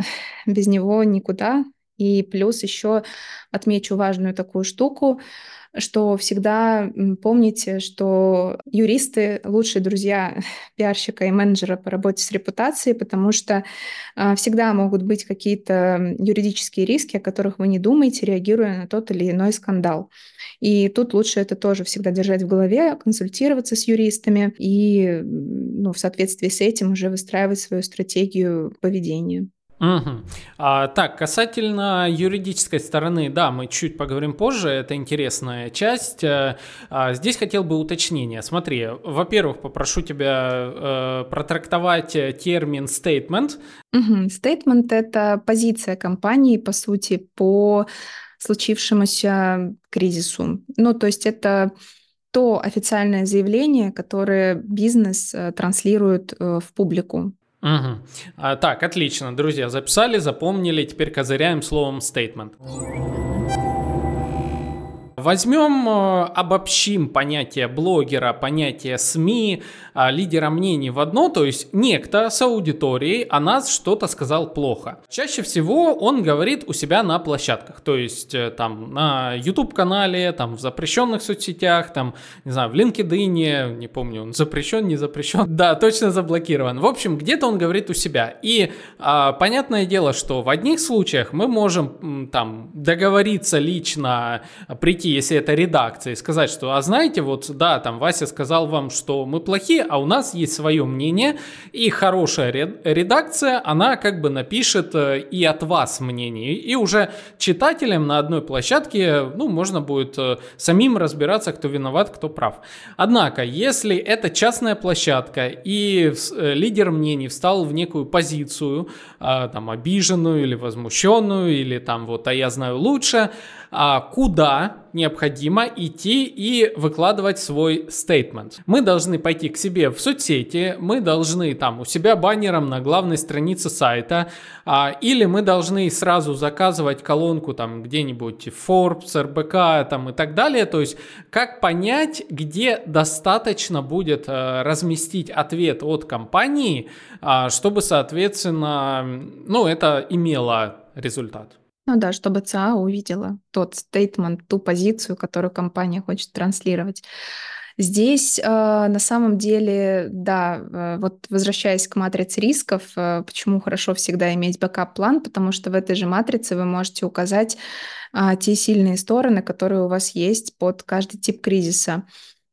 без него никуда. И плюс еще отмечу важную такую штуку, что всегда помните, что юристы – лучшие друзья пиарщика и менеджера по работе с репутацией, потому что всегда могут быть какие-то юридические риски, о которых вы не думаете, реагируя на тот или иной скандал. И тут лучше это тоже всегда держать в голове, консультироваться с юристами и, ну, в соответствии с этим уже выстраивать свою стратегию поведения. Угу. А, так, касательно юридической стороны, да, мы чуть поговорим позже, это интересная часть. А, здесь хотел бы уточнение. Смотри, во-первых, попрошу тебя э, протрактовать термин «statement». Угу. «Statement» — это позиция компании, по сути, по случившемуся кризису. Ну, то есть это то официальное заявление, которое бизнес транслирует э, в публику. Угу. А, так, отлично, друзья, записали, запомнили, теперь козыряем словом «statement». Возьмем, обобщим понятие блогера, понятие СМИ, лидера мнений в одно, то есть некто с аудиторией о нас что-то сказал плохо. Чаще всего он говорит у себя на площадках, то есть там на YouTube-канале, там в запрещенных соцсетях, там, не знаю, в LinkedIn, не помню, он запрещен, не запрещен, да, точно заблокирован. В общем, где-то он говорит у себя. И а, понятное дело, что в одних случаях мы можем там договориться лично, прийти, если это редакция, и сказать, что, а знаете, вот, да, там Вася сказал вам, что мы плохие, а у нас есть свое мнение, и хорошая редакция, она как бы напишет и от вас мнение, и уже читателям на одной площадке, ну, можно будет самим разбираться, кто виноват, кто прав. Однако, если это частная площадка, и лидер мнений встал в некую позицию, там, обиженную или возмущенную, или там, вот, а я знаю лучше, куда необходимо идти и выкладывать свой стейтмент. Мы должны пойти к себе в соцсети, мы должны там у себя баннером на главной странице сайта, а, или мы должны сразу заказывать колонку там где-нибудь Forbes, эр бэ ка там, и так далее. То есть как понять, где достаточно будет а, разместить ответ от компании, а, чтобы, соответственно, ну, это имело результат. Ну да, чтобы ЦА увидела тот стейтмент, ту позицию, которую компания хочет транслировать. Здесь э, на самом деле, да, э, вот возвращаясь к матрице рисков, э, почему хорошо всегда иметь бэкап-план, потому что в этой же матрице вы можете указать э, те сильные стороны, которые у вас есть под каждый тип кризиса.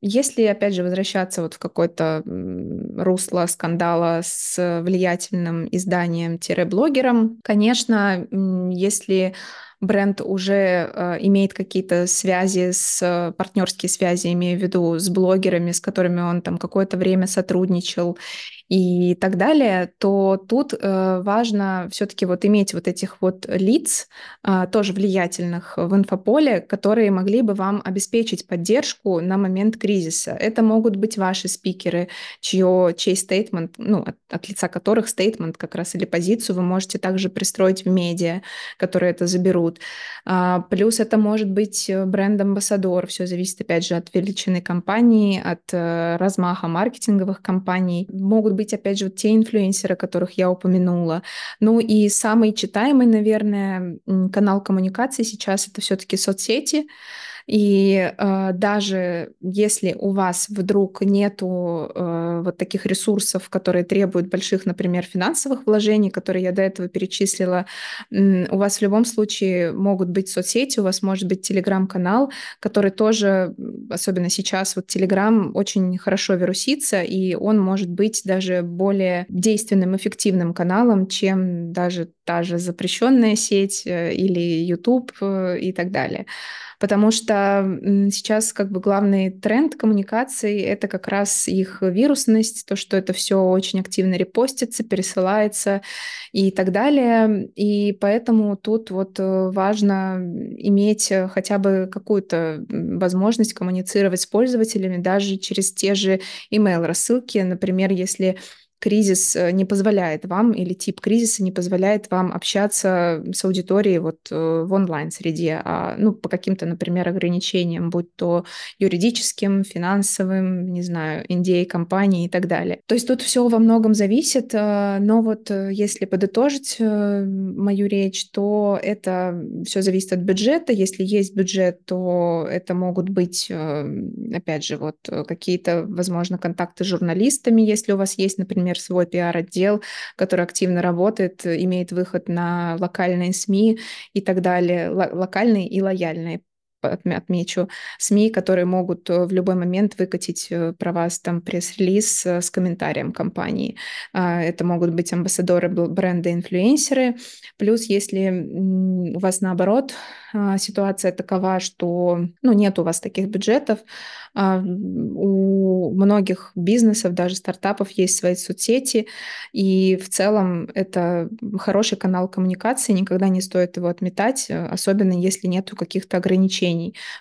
Если, опять же, возвращаться вот в какое-то русло скандала с влиятельным изданием-блогером, конечно, если бренд уже имеет какие-то связи, с, партнерские связи, имею в виду, с блогерами, с которыми он там какое-то время сотрудничал и так далее, то тут важно все-таки вот иметь вот этих вот лиц, тоже влиятельных в инфополе, которые могли бы вам обеспечить поддержку на момент кризиса. Это могут быть ваши спикеры, чье, чей стейтмент, ну, от, от лица которых стейтмент как раз или позицию вы можете также пристроить в медиа, которые это заберут. Плюс это может быть бренд-амбассадор, все зависит, опять же, от величины компании, от размаха маркетинговых компаний. Могут быть быть, опять же, вот те инфлюенсеры, которых я упомянула. Ну и самый читаемый, наверное, канал коммуникации сейчас это все-таки соцсети. И э, даже если у вас вдруг нету э, вот таких ресурсов, которые требуют больших, например, финансовых вложений, которые я до этого перечислила, э, у вас в любом случае могут быть соцсети, у вас может быть телеграм-канал, который тоже, особенно сейчас, вот телеграм очень хорошо вирусится, и он может быть даже более действенным, эффективным каналом, чем даже та же запрещенная сеть э, или YouTube э, и так далее. Потому что сейчас как бы главный тренд коммуникаций — это как раз их вирусность, то, что это все очень активно репостится, пересылается и так далее. И поэтому тут вот важно иметь хотя бы какую-то возможность коммуницировать с пользователями даже через те же email-рассылки. Например, если кризис не позволяет вам, или тип кризиса не позволяет вам общаться с аудиторией вот в онлайн-среде, а, ну, по каким-то, например, ограничениям, будь то юридическим, финансовым, не знаю, эн ди эй компании и так далее. То есть тут все во многом зависит, но вот если подытожить мою речь, то это все зависит от бюджета. Если есть бюджет, то это могут быть, опять же, вот какие-то, возможно, контакты с журналистами, если у вас есть, например, свой пиар-отдел, который активно работает, имеет выход на локальные СМИ и так далее, локальные и лояльные, отмечу, СМИ, которые могут в любой момент выкатить про вас там пресс-релиз с комментарием компании. Это могут быть амбассадоры бренда, инфлюенсеры. Плюс, если у вас, наоборот, ситуация такова, что, ну, нет у вас таких бюджетов, у многих бизнесов, даже стартапов, есть свои соцсети, и в целом это хороший канал коммуникации, никогда не стоит его отметать, особенно если нет каких-то ограничений.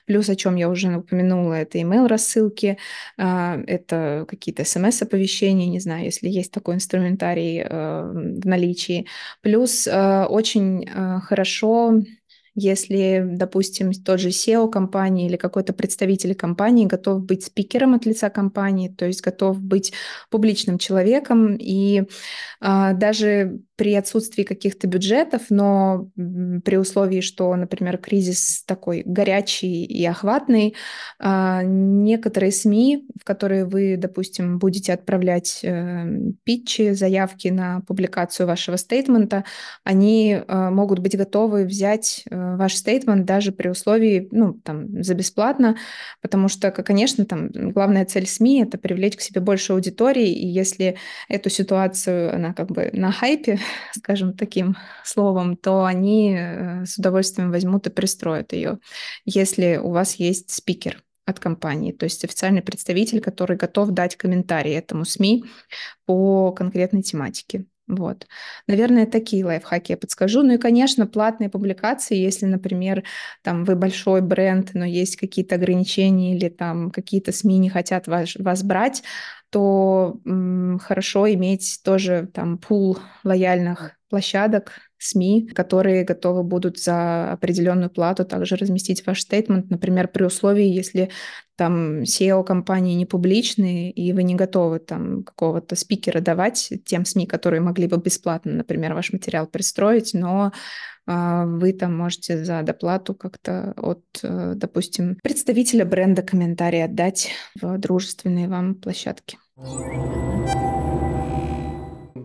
Плюс, о чем я уже упомянула, это email-рассылки, это какие-то смс-оповещения, не знаю, если есть такой инструментарий в наличии. Плюс очень хорошо, Если, допустим, тот же си и о компании или какой-то представитель компании готов быть спикером от лица компании, то есть готов быть публичным человеком, и а, даже при отсутствии каких-то бюджетов, но при условии, что, например, кризис такой горячий и охватный, а, некоторые СМИ, в которые вы, допустим, будете отправлять а, питчи, заявки на публикацию вашего стейтмента, они а, могут быть готовы взять ваш стейтмент даже при условии, ну, там, за бесплатно, потому что, конечно, там, главная цель СМИ – это привлечь к себе больше аудитории, и если эту ситуацию, она как бы на хайпе, скажем таким словом, то они с удовольствием возьмут и пристроят ее, если у вас есть спикер от компании, то есть официальный представитель, который готов дать комментарий этому СМИ по конкретной тематике. Вот. Наверное, такие лайфхаки я подскажу. Ну и, конечно, платные публикации, если, например, там вы большой бренд, но есть какие-то ограничения или там какие-то СМИ не хотят вас, вас брать, то м- хорошо иметь тоже там пул лояльных площадок, СМИ, которые готовы будут за определенную плату также разместить ваш стейтмент, например, при условии, если там си и о компании не публичные, и вы не готовы там какого-то спикера давать тем СМИ, которые могли бы бесплатно, например, ваш материал пристроить, но э, вы там можете за доплату как-то от, э, допустим, представителя бренда комментарий отдать в дружественные вам площадки.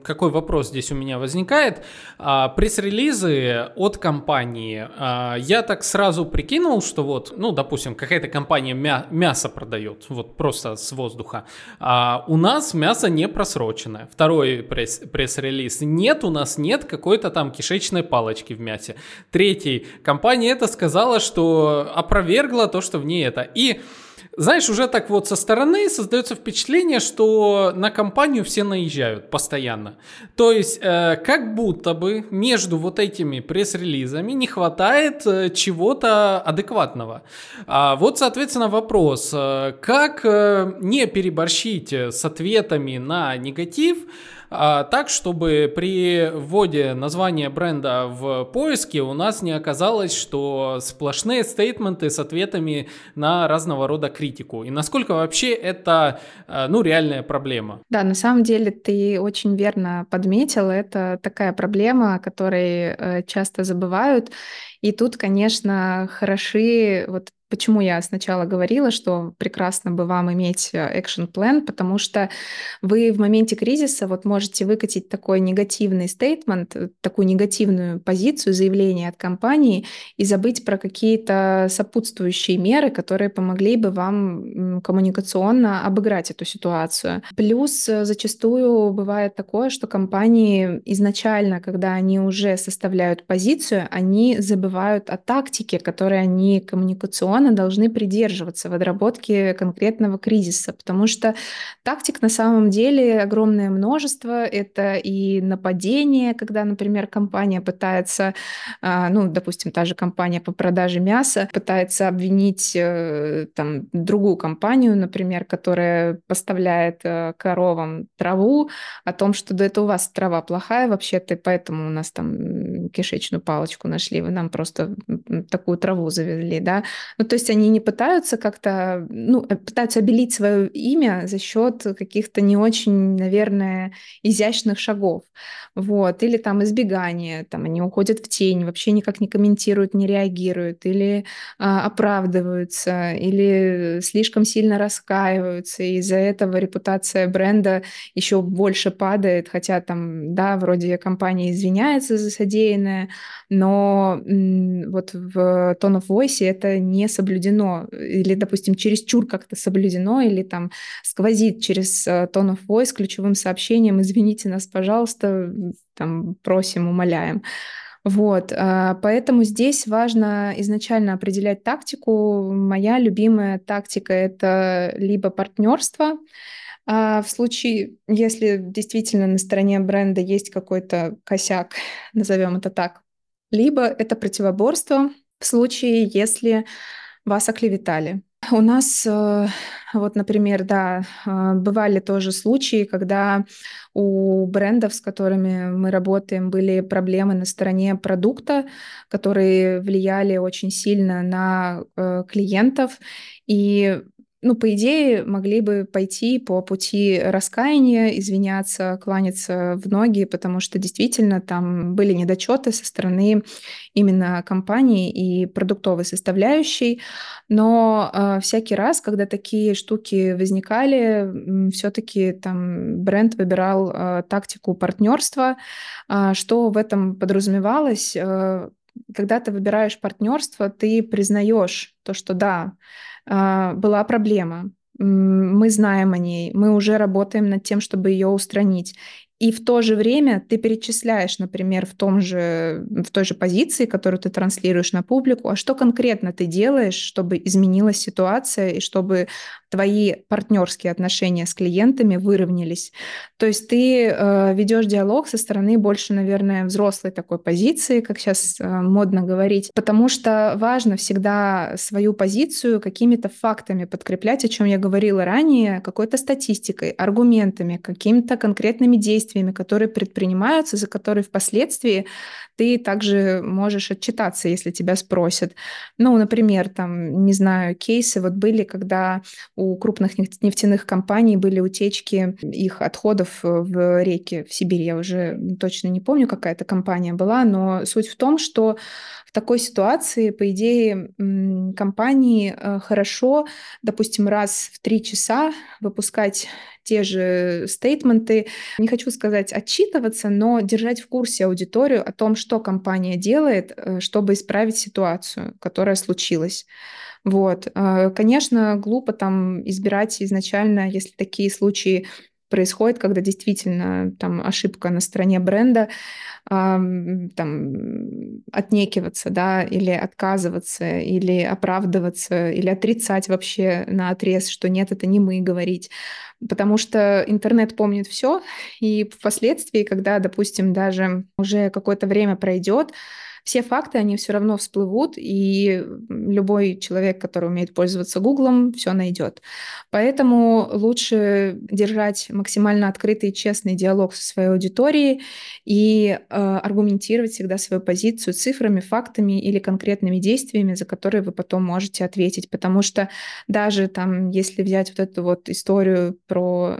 Какой вопрос здесь у меня возникает? А, пресс-релизы от компании. А, я так сразу прикинул, что вот, ну, допустим, какая-то компания мя- мясо продает, вот просто с воздуха. А, у нас мясо не просроченное. Второй пресс- пресс-релиз. Нет, у нас нет какой-то там кишечной палочки в мясе. Третий. Компания это сказала, что опровергла то, что в ней это. И... Знаешь, уже так вот со стороны создается впечатление, что на компанию все наезжают постоянно. То есть, э, как будто бы между вот этими пресс-релизами не хватает э, чего-то адекватного. А вот, соответственно, вопрос, э, как э, не переборщить с ответами на негатив, э, так, чтобы при вводе названия бренда в поиске у нас не оказалось, что сплошные стейтменты с ответами на разного рода критику. И насколько вообще это, ну, реальная проблема? Да, на самом деле ты очень верно подметил. Это такая проблема, о которой часто забывают. И тут, конечно, хороши... Вот почему я сначала говорила, что прекрасно бы вам иметь экшн-план, потому что вы в моменте кризиса вот можете выкатить такой негативный стейтмент, такую негативную позицию, заявление от компании и забыть про какие-то сопутствующие меры, которые помогли бы вам коммуникационно обыграть эту ситуацию. Плюс зачастую бывает такое, что компании изначально, когда они уже составляют позицию, они забывают о тактике, которой они коммуникационно должны придерживаться в отработке конкретного кризиса, потому что тактик на самом деле огромное множество. Это и нападение, когда, например, компания пытается, ну, допустим, та же компания по продаже мяса пытается обвинить там другую компанию, например, которая поставляет коровам траву, о том, что да это у вас трава плохая вообще-то, поэтому у нас там кишечную палочку нашли, вы нам просто такую траву завезли, да. Ну, то есть они не пытаются как-то, ну, пытаются обелить свое имя за счет каких-то не очень, наверное, изящных шагов, вот, или там избегание, там они уходят в тень, вообще никак не комментируют, не реагируют, или а, оправдываются, или слишком сильно раскаиваются, и из-за этого репутация бренда еще больше падает, хотя там, да, вроде компания извиняется за содеянное, но м- вот в tone of voice это не не соблюдено, или, допустим, чересчур как-то соблюдено, или там сквозит через tone of voice ключевым сообщением «Извините нас, пожалуйста», там «Просим, умоляем». Вот, поэтому здесь важно изначально определять тактику. Моя любимая тактика – это либо партнерство, в случае, если действительно на стороне бренда есть какой-то косяк, назовем это так, либо это противоборство, в случае, если вас оклеветали. У нас э, Вот, например, да, бывали тоже случаи, когда у брендов, с которыми мы работаем, были проблемы на стороне продукта, которые влияли очень сильно на клиентов, и ну, по идее, могли бы пойти по пути раскаяния, извиняться, кланяться в ноги, потому что действительно там были недочеты со стороны именно компании и продуктовой составляющей. Но э, всякий раз, когда такие штуки возникали, все-таки там бренд выбирал э, тактику партнерства. Э, что в этом подразумевалось? Э, когда ты выбираешь партнерство, ты признаешь то, что да, была проблема, мы знаем о ней, мы уже работаем над тем, чтобы ее устранить. И в то же время ты перечисляешь, например, в, том же, в той же позиции, которую ты транслируешь на публику, а что конкретно ты делаешь, чтобы изменилась ситуация и чтобы твои партнерские отношения с клиентами выровнялись. То есть ты э, ведешь диалог со стороны больше, наверное, взрослой такой позиции, как сейчас э, модно говорить, потому что важно всегда свою позицию какими-то фактами подкреплять, о чем я говорила ранее, какой-то статистикой, аргументами, какими-то конкретными действиями, которые предпринимаются, за которые впоследствии ты также можешь отчитаться, если тебя спросят. Ну, например, там, не знаю, кейсы вот были, когда у крупных нефтяных компаний были утечки их отходов в реки в Сибири. Я уже точно не помню, какая это компания была, но суть в том, что в такой ситуации, по идее, компании хорошо, допустим, раз в три часа выпускать те же стейтменты, не хочу сказать отчитываться, но держать в курсе аудиторию о том, что компания делает, чтобы исправить ситуацию, которая случилась. Вот. Конечно, глупо там избирать изначально, если такие случаи происходит, когда действительно там ошибка на стороне бренда, там, отнекиваться, да, или отказываться, или оправдываться, или отрицать вообще наотрез, что нет, это не мы, говорить. Потому что интернет помнит все, и впоследствии, когда, допустим, даже уже какое-то время пройдет, все факты, они все равно всплывут, и любой человек, который умеет пользоваться Гуглом, все найдет. Поэтому лучше держать максимально открытый и честный диалог со своей аудиторией и э, аргументировать всегда свою позицию цифрами, фактами или конкретными действиями, за которые вы потом можете ответить. Потому что даже там, если взять вот эту вот историю про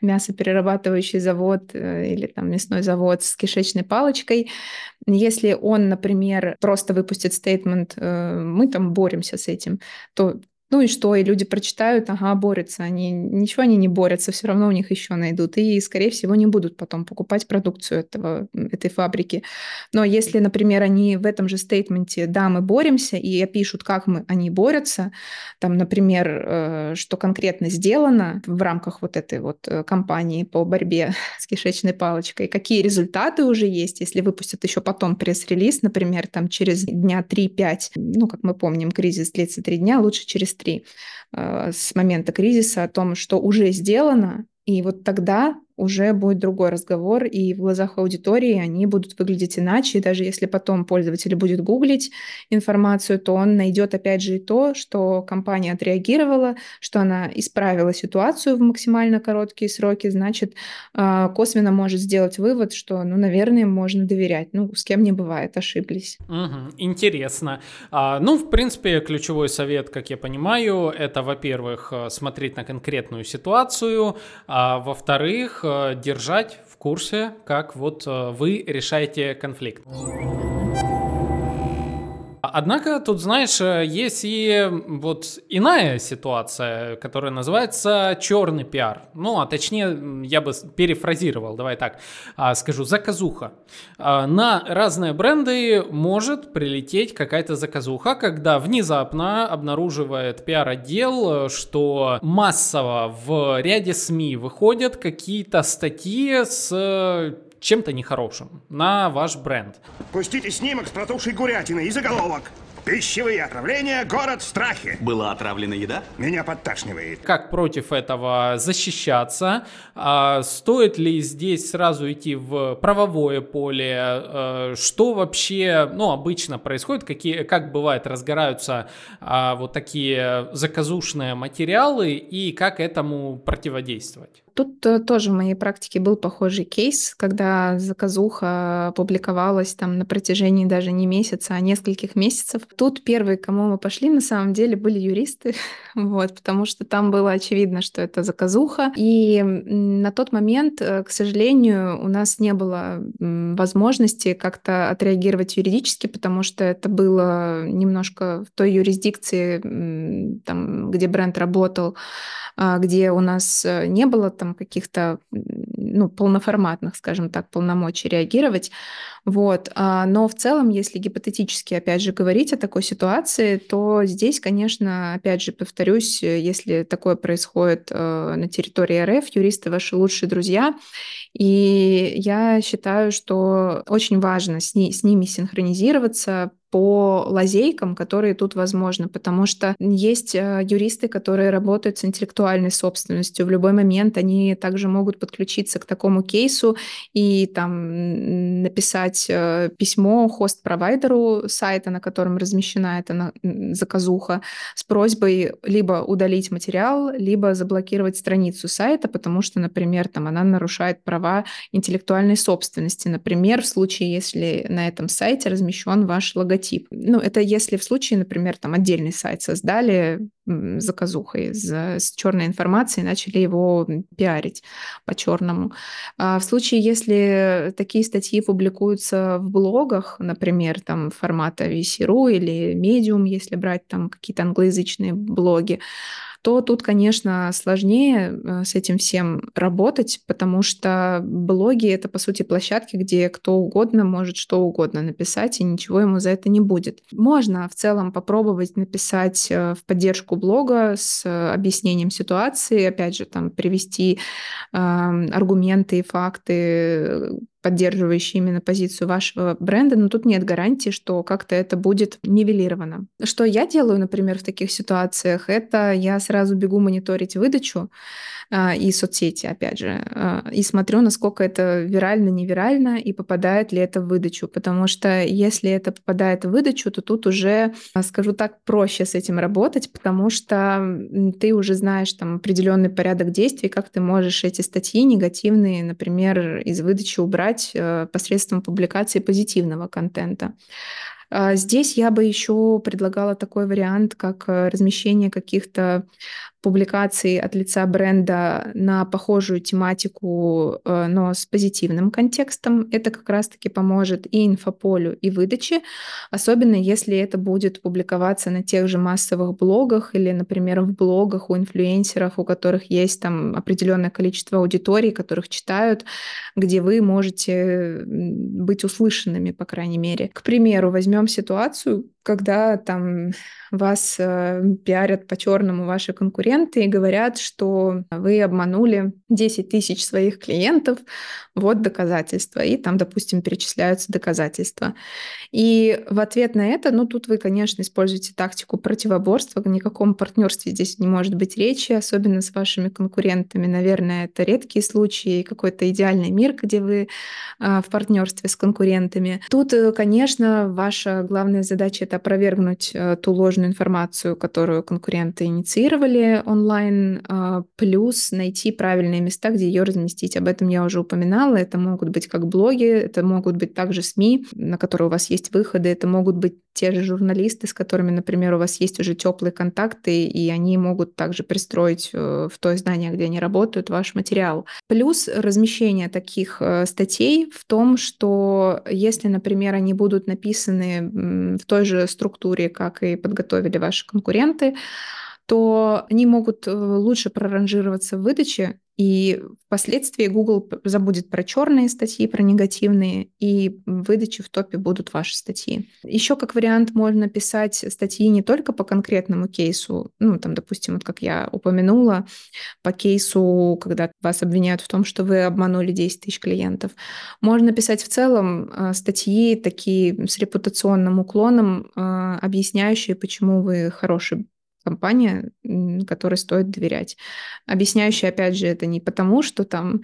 мясоперерабатывающий завод э, или там мясной завод с кишечной палочкой, если он, например, Например, просто выпустит стейтмент, мы там боремся с этим, то ну и что, и люди прочитают, ага, борются, они, ничего они не борются, все равно у них еще найдут, и, скорее всего, не будут потом покупать продукцию этого, этой фабрики. Но если, например, они в этом же стейтменте, да, мы боремся, и опишут, как мы, они борются, там, например, что конкретно сделано в рамках вот этой вот кампании по борьбе с кишечной палочкой, какие результаты уже есть, если выпустят еще потом пресс-релиз, например, там через дня три-пять, ну, как мы помним, кризис длится три дня, лучше через три с момента кризиса, о том, что уже сделано, и вот тогда уже будет другой разговор, и в глазах аудитории они будут выглядеть иначе, и даже если потом пользователь будет гуглить информацию, то он найдет опять же и то, что компания отреагировала, что она исправила ситуацию в максимально короткие сроки, значит, косвенно может сделать вывод, что, ну, наверное, можно доверять. Ну, с кем не бывает, ошиблись. Угу, интересно. Ну, в принципе, ключевой совет, как я понимаю, это, во-первых, смотреть на конкретную ситуацию, а, во-вторых, держать в курсе, как вот вы решаете конфликт. Однако тут, знаешь, есть и вот иная ситуация, которая называется черный пиар. Ну, а точнее, я бы перефразировал, давай так скажу, заказуха. На разные бренды может прилететь какая-то заказуха, когда внезапно обнаруживает пиар-отдел, что массово в ряде СМИ выходят какие-то статьи с чем-то нехорошим на ваш бренд. Пустите снимок с протухшей курятиной и заголовок. Пищевые отравления, город в страхе. Была отравлена еда? Меня подташнивает. Как против этого защищаться? А стоит ли здесь сразу идти в правовое поле? А что вообще, ну, обычно происходит? Какие, как бывает, разгораются а, вот такие заказушные материалы и как этому противодействовать? Тут тоже в моей практике был похожий кейс, когда заказуха публиковалась там на протяжении даже не месяца, а нескольких месяцев. Тут первые, к кому мы пошли, на самом деле были юристы, вот, потому что там было очевидно, что это заказуха. И на тот момент, к сожалению, у нас не было возможности как-то отреагировать юридически, потому что это было немножко в той юрисдикции, там, где бренд работал, где у нас не было там каких-то, ну, полноформатных, скажем так, полномочий реагировать. Вот. Но в целом, если гипотетически, опять же, говорить о такой ситуации, то здесь, конечно, опять же, повторюсь, если такое происходит на территории РФ, юристы ваши лучшие друзья. И я считаю, что очень важно с, ни- с ними синхронизироваться по лазейкам, которые тут возможны, потому что есть юристы, которые работают с интеллектуальной собственностью. В любой момент они также могут подключиться к такому кейсу и там написать письмо хост-провайдеру сайта, на котором размещена эта заказуха, с просьбой либо удалить материал, либо заблокировать страницу сайта, потому что, например, там она нарушает права интеллектуальной собственности. Например, в случае, если на этом сайте размещен ваш логотип. Логотип. Ну, это если в случае, например, там отдельный сайт создали заказухой за, с черной информацией и начали его пиарить по-черному. А в случае, если такие статьи публикуются в блогах, например, там формата ви си точка ру или Medium, если брать там какие-то англоязычные блоги, то тут, конечно, сложнее с этим всем работать, потому что блоги — это, по сути, площадки, где кто угодно может что угодно написать, и ничего ему за это не будет. Можно в целом попробовать написать в поддержку блога с объяснением ситуации, опять же, там, привести э, аргументы и факты, поддерживающие именно позицию вашего бренда, но тут нет гарантии, что как-то это будет нивелировано. Что я делаю, например, в таких ситуациях, это я сразу бегу мониторить выдачу э, и соцсети, опять же, э, и смотрю, насколько это вирально, невирально, и попадает ли это в выдачу, потому что если это попадает в выдачу, то тут уже, скажу так, проще с этим работать, потому что ты уже знаешь там определенный порядок действий, как ты можешь эти статьи негативные, например, из выдачи убрать посредством публикации позитивного контента. Здесь я бы еще предлагала такой вариант, как размещение каких-то публикаций от лица бренда на похожую тематику, но с позитивным контекстом. Это как раз-таки поможет и инфополю, и выдаче, особенно если это будет публиковаться на тех же массовых блогах или, например, в блогах у инфлюенсеров, у которых есть там определенное количество аудиторий, которых читают, где вы можете быть услышанными, по крайней мере. К примеру, возьмем ситуацию, когда там вас э, пиарят по-черному ваши конкуренты и говорят, что вы обманули десять тысяч своих клиентов, вот доказательства, и там, допустим, перечисляются доказательства. И в ответ на это, ну, тут вы, конечно, используете тактику противоборства, о никаком партнерстве здесь не может быть речи, особенно с вашими конкурентами. Наверное, это редкие случаи, какой-то идеальный мир, где вы э, в партнерстве с конкурентами. Тут, конечно, ваша главная задача — это опровергнуть ту ложную информацию, которую конкуренты инициировали онлайн, плюс найти правильные места, где ее разместить. Об этом я уже упоминала. Это могут быть как блоги, это могут быть также СМИ, на которые у вас есть выходы, это могут быть те же журналисты, с которыми, например, у вас есть уже теплые контакты, и они могут также пристроить в то издание, где они работают, ваш материал. Плюс размещение таких статей в том, что если, например, они будут написаны в той же структуре, как и подготовили ваши конкуренты, то они могут лучше проранжироваться в выдаче, И впоследствии Google забудет про черные статьи, про негативные, и выдачи в топе будут ваши статьи. Еще как вариант можно писать статьи не только по конкретному кейсу, ну, там, допустим, вот как я упомянула, по кейсу, когда вас обвиняют в том, что вы обманули десять тысяч клиентов. Можно писать в целом статьи такие с репутационным уклоном, объясняющие, почему вы хороший компания, которой стоит доверять. Объясняющая, опять же, это не потому, что там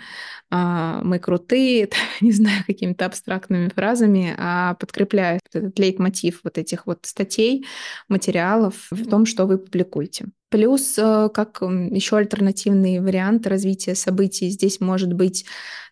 а, мы крутые, там, не знаю, какими-то абстрактными фразами, а подкрепляя этот лейтмотив вот этих вот статей, материалов в том, что вы публикуете. Плюс, как еще альтернативный вариант развития событий, здесь может быть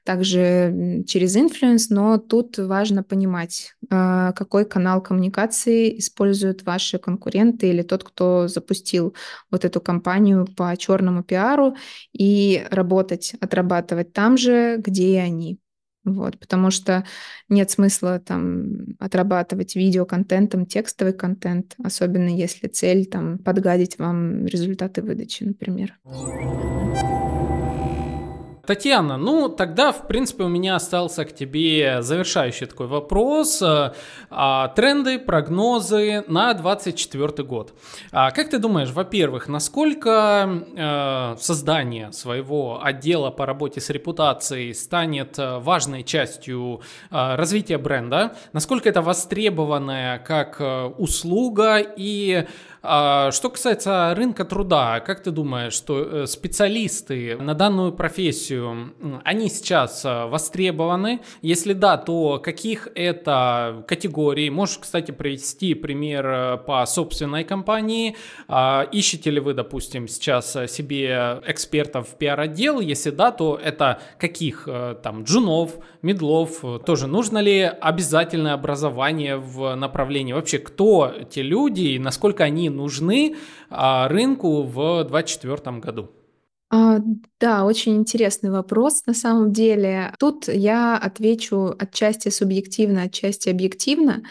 также через инфлюенс, но тут важно понимать, какой канал коммуникации используют ваши конкуренты или тот, кто запустил вот эту кампанию по черному пиару, и работать, отрабатывать там же, где они. Вот, потому что нет смысла там отрабатывать видеоконтентом, текстовый контент, особенно если цель там подгадить вам результаты выдачи, например. Татьяна, ну тогда, в принципе, у меня остался к тебе завершающий такой вопрос. Тренды, прогнозы на двадцать четвёртый год. Как ты думаешь, во-первых, насколько создание своего отдела по работе с репутацией станет важной частью развития бренда? Насколько это востребованная как услуга? И что касается рынка труда, как ты думаешь, что специалисты на данную профессию, они сейчас востребованы? Если да, то каких это категорий? Можешь, кстати, привести пример по собственной компании. Ищете ли вы, допустим, сейчас себе экспертов в пиар-отдел? Если да, то это каких? Там джунов, мидлов? Тоже нужно ли обязательное образование в направлении? Вообще, кто те люди и насколько они нужны рынку в двадцать четвёртом году? Uh, да, очень интересный вопрос на самом деле. Тут я отвечу отчасти субъективно, отчасти объективно.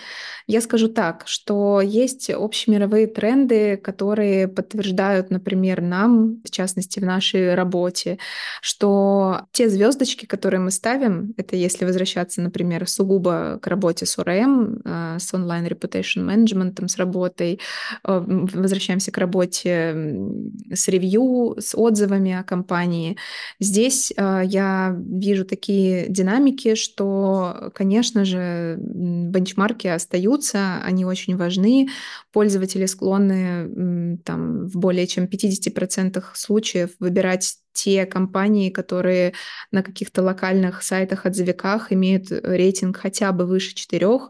Я скажу так, что есть общемировые тренды, которые подтверждают, например, нам, в частности, в нашей работе, что те звездочки, которые мы ставим, это если возвращаться, например, сугубо к работе с о эр эм, с онлайн reputation management, с работой, возвращаемся к работе с ревью, с отзывами о компании. Здесь э, я вижу такие динамики, что, конечно же, бенчмарки остаются, они очень важны. Пользователи склонны там, в более чем пятьдесят процентов случаев выбирать те компании, которые на каких-то локальных сайтах-отзывиках имеют рейтинг хотя бы выше четырех.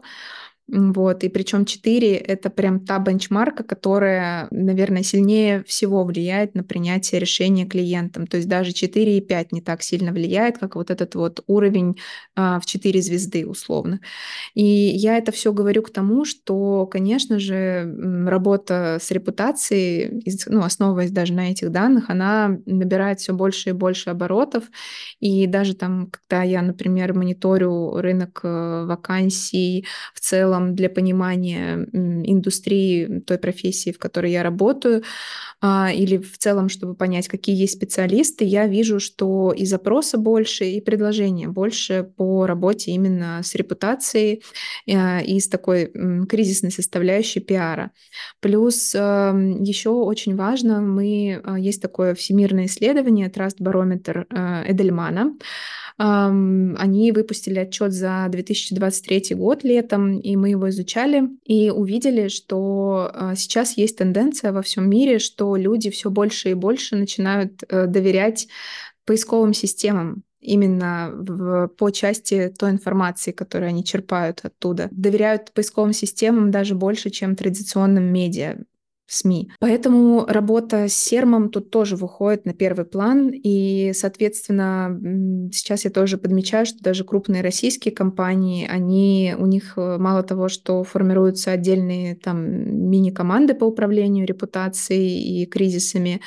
Вот, и причем четыре — это прям та бенчмарка, которая, наверное, сильнее всего влияет на принятие решения клиентам. То есть даже четыре и пять не так сильно влияет, как вот этот вот уровень а, в четыре звезды условно. И я это все говорю к тому, что, конечно же, работа с репутацией, ну, основываясь даже на этих данных, она набирает все больше и больше оборотов. И даже там, когда я, например, мониторю рынок вакансий в целом, для понимания индустрии, той профессии, в которой я работаю, или в целом, чтобы понять, какие есть специалисты, я вижу, что и запроса больше, и предложения больше по работе именно с репутацией и с такой кризисной составляющей пиара. Плюс еще очень важно, мы, есть такое всемирное исследование «Траст барометр Эдельмана». Они выпустили отчет за две тысячи двадцать третий год летом, и мы его изучали, и увидели, что сейчас есть тенденция во всем мире, что люди все больше и больше начинают доверять поисковым системам, именно в, по части той информации, которую они черпают оттуда. Доверяют поисковым системам даже больше, чем традиционным медиа. СМИ. Поэтому работа с сермом тут тоже выходит на первый план, и, соответственно, сейчас я тоже подмечаю, что даже крупные российские компании, они, у них мало того, что формируются отдельные там мини-команды по управлению репутацией и кризисами,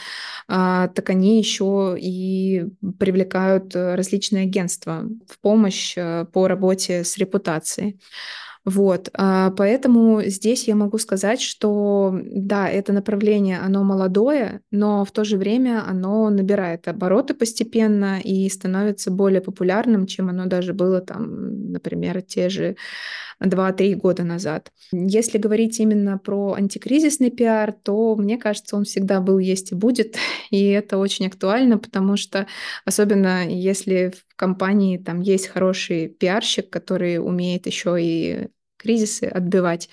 так они еще и привлекают различные агентства в помощь по работе с репутацией. Вот, поэтому здесь я могу сказать, что да, это направление, оно молодое, но в то же время оно набирает обороты постепенно и становится более популярным, чем оно даже было там, например, те же два-три года назад. Если говорить именно про антикризисный пиар, то, мне кажется, он всегда был, есть и будет, и это очень актуально, потому что, особенно если в компании там есть хороший пиарщик, который умеет еще и кризисы отбивать,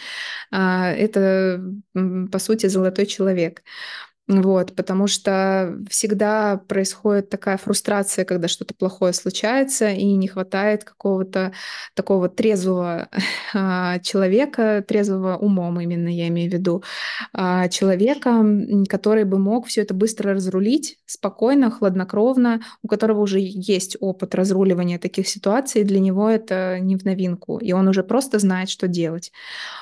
это, по сути, золотой человек. Вот, потому что всегда происходит такая фрустрация, когда что-то плохое случается, и не хватает какого-то такого трезвого человека, трезвого умом именно я имею в виду, человека, который бы мог все это быстро разрулить, спокойно, хладнокровно, у которого уже есть опыт разруливания таких ситуаций, для него это не в новинку, и он уже просто знает, что делать.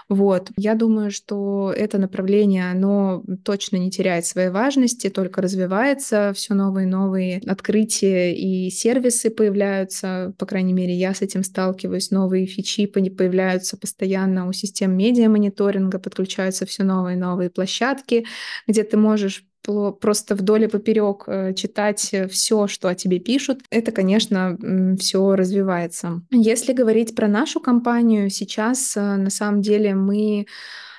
Вот, я думаю, что это направление, оно точно не теряет своей важности, только развивается, все новые и новые открытия и сервисы появляются, по крайней мере, я с этим сталкиваюсь, новые фичи появляются постоянно у систем медиамониторинга, подключаются все новые и новые площадки, где ты можешь просто вдоль и поперек читать все, что о тебе пишут. Это, конечно, все развивается. Если говорить про нашу компанию, сейчас на самом деле мы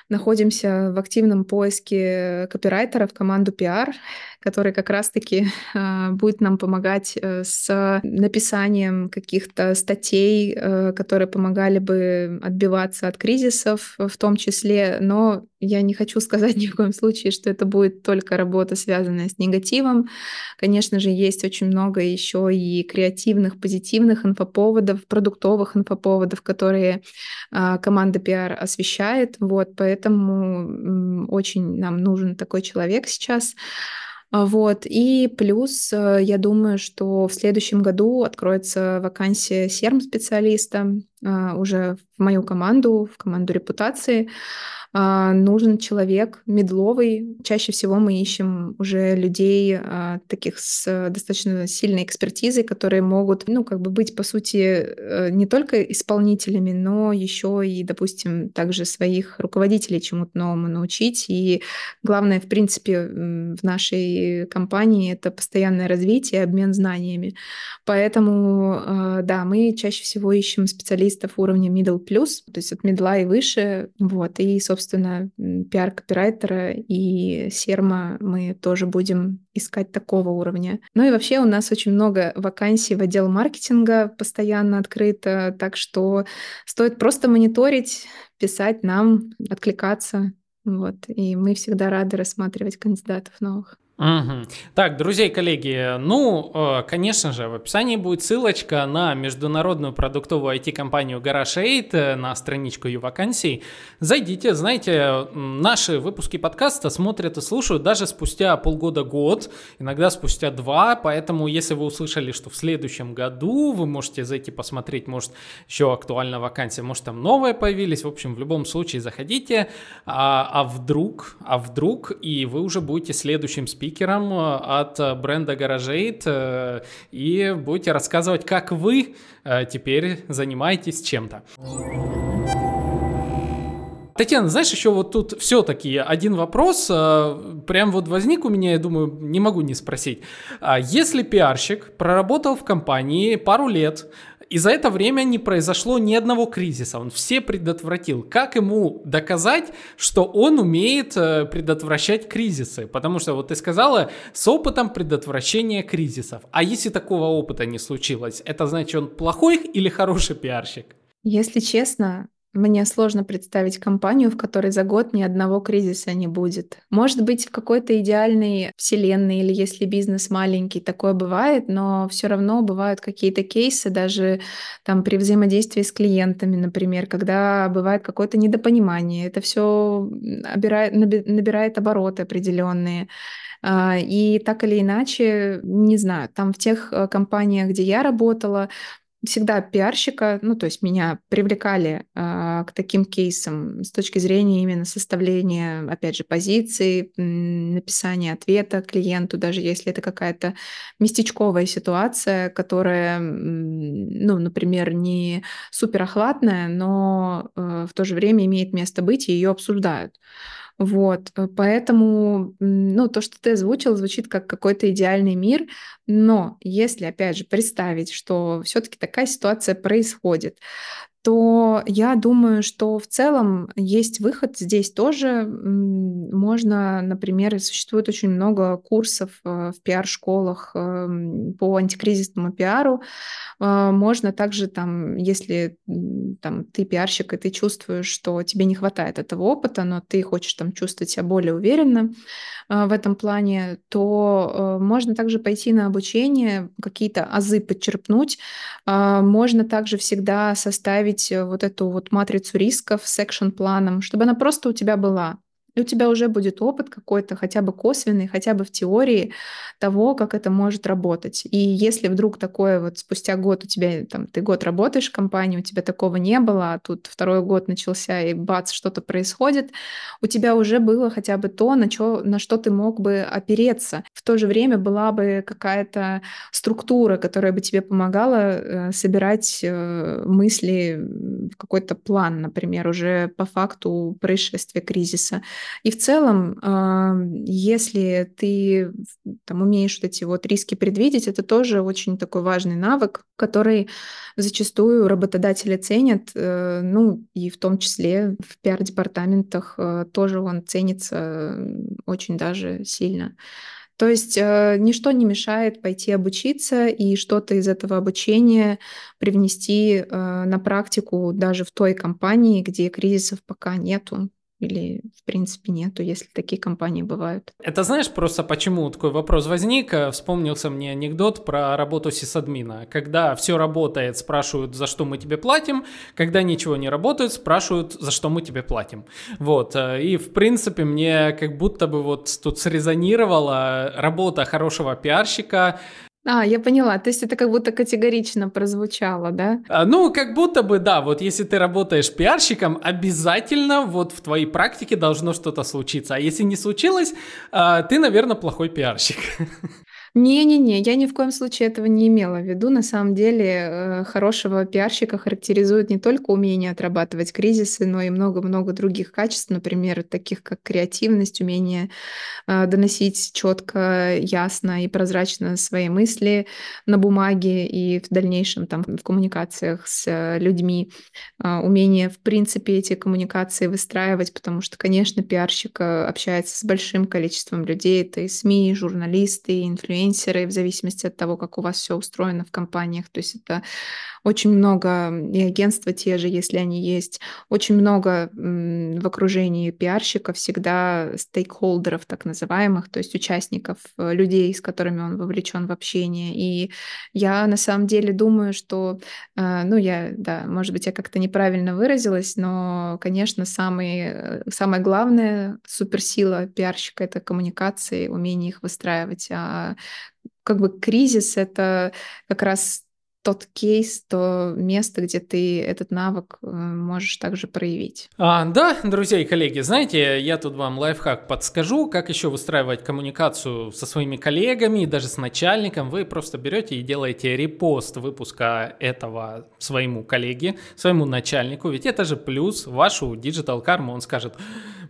находимся в активном поиске копирайтера в команду пиар, который как раз-таки э, будет нам помогать с написанием каких-то статей, э, которые помогали бы отбиваться от кризисов в том числе. Но я не хочу сказать ни в коем случае, что это будет только работа, связанная с негативом. Конечно же, есть очень много еще и креативных, позитивных инфоповодов, продуктовых инфоповодов, которые э, команда пиар освещает. Вот, поэтому Поэтому очень нам нужен такой человек сейчас. Вот. И плюс, я думаю, что в следующем году откроется вакансия серм-специалиста уже в мою команду, в команду репутации. Нужен человек медловый. Чаще всего мы ищем уже людей таких с достаточно сильной экспертизой, которые могут, ну, как бы быть, по сути, не только исполнителями, но еще и, допустим, также своих руководителей чему-то новому научить. И главное, в принципе, в нашей компании это постоянное развитие, обмен знаниями. Поэтому, да, мы чаще всего ищем специалистов уровня middle+, то есть от медла и выше. Вот. И, собственно, собственно, пиар-копирайтера и серма мы тоже будем искать такого уровня. Ну и вообще у нас очень много вакансий в отдел маркетинга постоянно открыто, так что стоит просто мониторить, писать нам, откликаться. Вот. И мы всегда рады рассматривать кандидатов новых. Угу. Так, друзья и коллеги, ну, конечно же, в описании будет ссылочка на международную продуктовую ай ти-компанию Garage Eight, на страничку ее вакансий. Зайдите, знаете, наши выпуски подкаста смотрят и слушают даже спустя полгода-год, иногда спустя два, поэтому если вы услышали, что в следующем году, вы можете зайти посмотреть, может, еще актуальна вакансия, может, там новые появились, в общем, в любом случае заходите, а, а вдруг, а вдруг, и вы уже будете следующим спикером, от бренда Garage Eight, и будете рассказывать, как вы теперь занимаетесь чем-то. Татьяна, знаешь, еще вот тут все-таки один вопрос, прям вот возник у меня, я думаю, не могу не спросить. Если пиарщик проработал в компании пару лет, и за это время не произошло ни одного кризиса, он все предотвратил. Как ему доказать, что он умеет предотвращать кризисы? Потому что, вот ты сказала, с опытом предотвращения кризисов. А если такого опыта не случилось, это значит, он плохой или хороший пиарщик? Если честно, мне сложно представить компанию, в которой за год ни одного кризиса не будет. Может быть, в какой-то идеальной вселенной или если бизнес маленький, такое бывает, но все равно бывают какие-то кейсы, даже там при взаимодействии с клиентами, например, когда бывает какое-то недопонимание. Это все набирает, набирает обороты определенные. И так или иначе, не знаю, там в тех компаниях, где я работала, всегда пиарщика, ну, то есть меня привлекали э, к таким кейсам с точки зрения именно составления, опять же, позиций, написания ответа клиенту, даже если это какая-то местечковая ситуация, которая, ну, например, не суперохватная, но э, в то же время имеет место быть, и ее обсуждают. Вот, поэтому, ну, то, что ты озвучил, звучит как какой-то идеальный мир, но если, опять же, представить, что все-таки такая ситуация происходит, то я думаю, что в целом есть выход. Здесь тоже можно, например, существует очень много курсов в пиар-школах по антикризисному пиару. Можно также, там, если там, ты пиарщик, и ты чувствуешь, что тебе не хватает этого опыта, но ты хочешь там, чувствовать себя более уверенно в этом плане, то можно также пойти на обучение, какие-то азы подчерпнуть. Можно также всегда составить вот эту вот матрицу рисков с экшн-планом, чтобы она просто у тебя была. И у тебя уже будет опыт какой-то, хотя бы косвенный, хотя бы в теории того, как это может работать. И если вдруг такое вот спустя год у тебя, там, ты год работаешь в компании, у тебя такого не было, а тут второй год начался, и бац, что-то происходит, у тебя уже было хотя бы то, на, чё, на что ты мог бы опереться. В то же время была бы какая-то структура, которая бы тебе помогала собирать мысли в какой-то план, например, уже по факту происшествия, кризиса. И в целом, если ты там, умеешь вот эти вот риски предвидеть, это тоже очень такой важный навык, который зачастую работодатели ценят, ну и в том числе в пиар-департаментах тоже он ценится очень даже сильно. То есть ничто не мешает пойти обучиться и что-то из этого обучения привнести на практику даже в той компании, где кризисов пока нету. Или, в принципе, нету, если такие компании бывают. Это знаешь, просто почему такой вопрос возник? Вспомнился мне анекдот про работу сисадмина. Когда все работает, спрашивают, за что мы тебе платим. Когда ничего не работает, спрашивают, за что мы тебе платим. Вот. И, в принципе, мне как будто бы вот тут срезонировала работа хорошего пиарщика. А, я поняла, то есть это как будто категорично прозвучало, да? А, ну, как будто бы, да, вот если ты работаешь пиарщиком, обязательно вот в твоей практике должно что-то случиться, а если не случилось, а, ты, наверное, плохой пиарщик. Не-не-не, я ни в коем случае этого не имела в виду. На самом деле, хорошего пиарщика характеризует не только умение отрабатывать кризисы, но и много-много других качеств, например, таких как креативность, умение доносить четко, ясно и прозрачно свои мысли на бумаге и в дальнейшем там, в коммуникациях с людьми, умение, в принципе, эти коммуникации выстраивать, потому что, конечно, пиарщик общается с большим количеством людей, это и СМИ, и журналисты, и инфлюенсеры, в зависимости от того, как у вас все устроено в компаниях. То есть это очень много, и агентства те же, если они есть, очень много в окружении пиарщика всегда стейкхолдеров, так называемых, то есть участников, людей, с которыми он вовлечен в общение. И я на самом деле думаю, что, ну я, да, может быть, я как-то неправильно выразилась, но, конечно, самый, самое главное суперсила пиарщика — это коммуникации, умение их выстраивать. А как бы кризис — это как раз тот кейс, то место, где ты этот навык можешь также проявить. А, да, друзья и коллеги, знаете, я тут вам лайфхак подскажу, как еще выстраивать коммуникацию со своими коллегами, даже с начальником. Вы просто берете и делаете репост выпуска этого своему коллеге, своему начальнику, ведь это же плюс вашу диджитал-карму. Он скажет: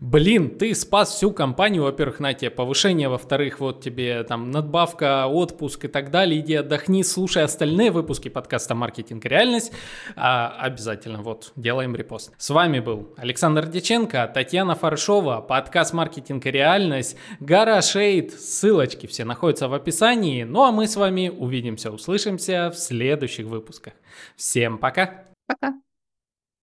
блин, ты спас всю компанию, во-первых, на тебе повышение, во-вторых, вот тебе там надбавка, отпуск и так далее, иди отдохни, слушай остальные выпуски подкаста «Маркетинг и реальность». А, обязательно, вот, делаем репост. С вами был Александр Дьяченко, Татьяна Фарышова, подкаст «Маркетинг и реальность», Garage Eight. Ссылочки все находятся в описании. Ну, а мы с вами увидимся, услышимся в следующих выпусках. Всем пока! Пока!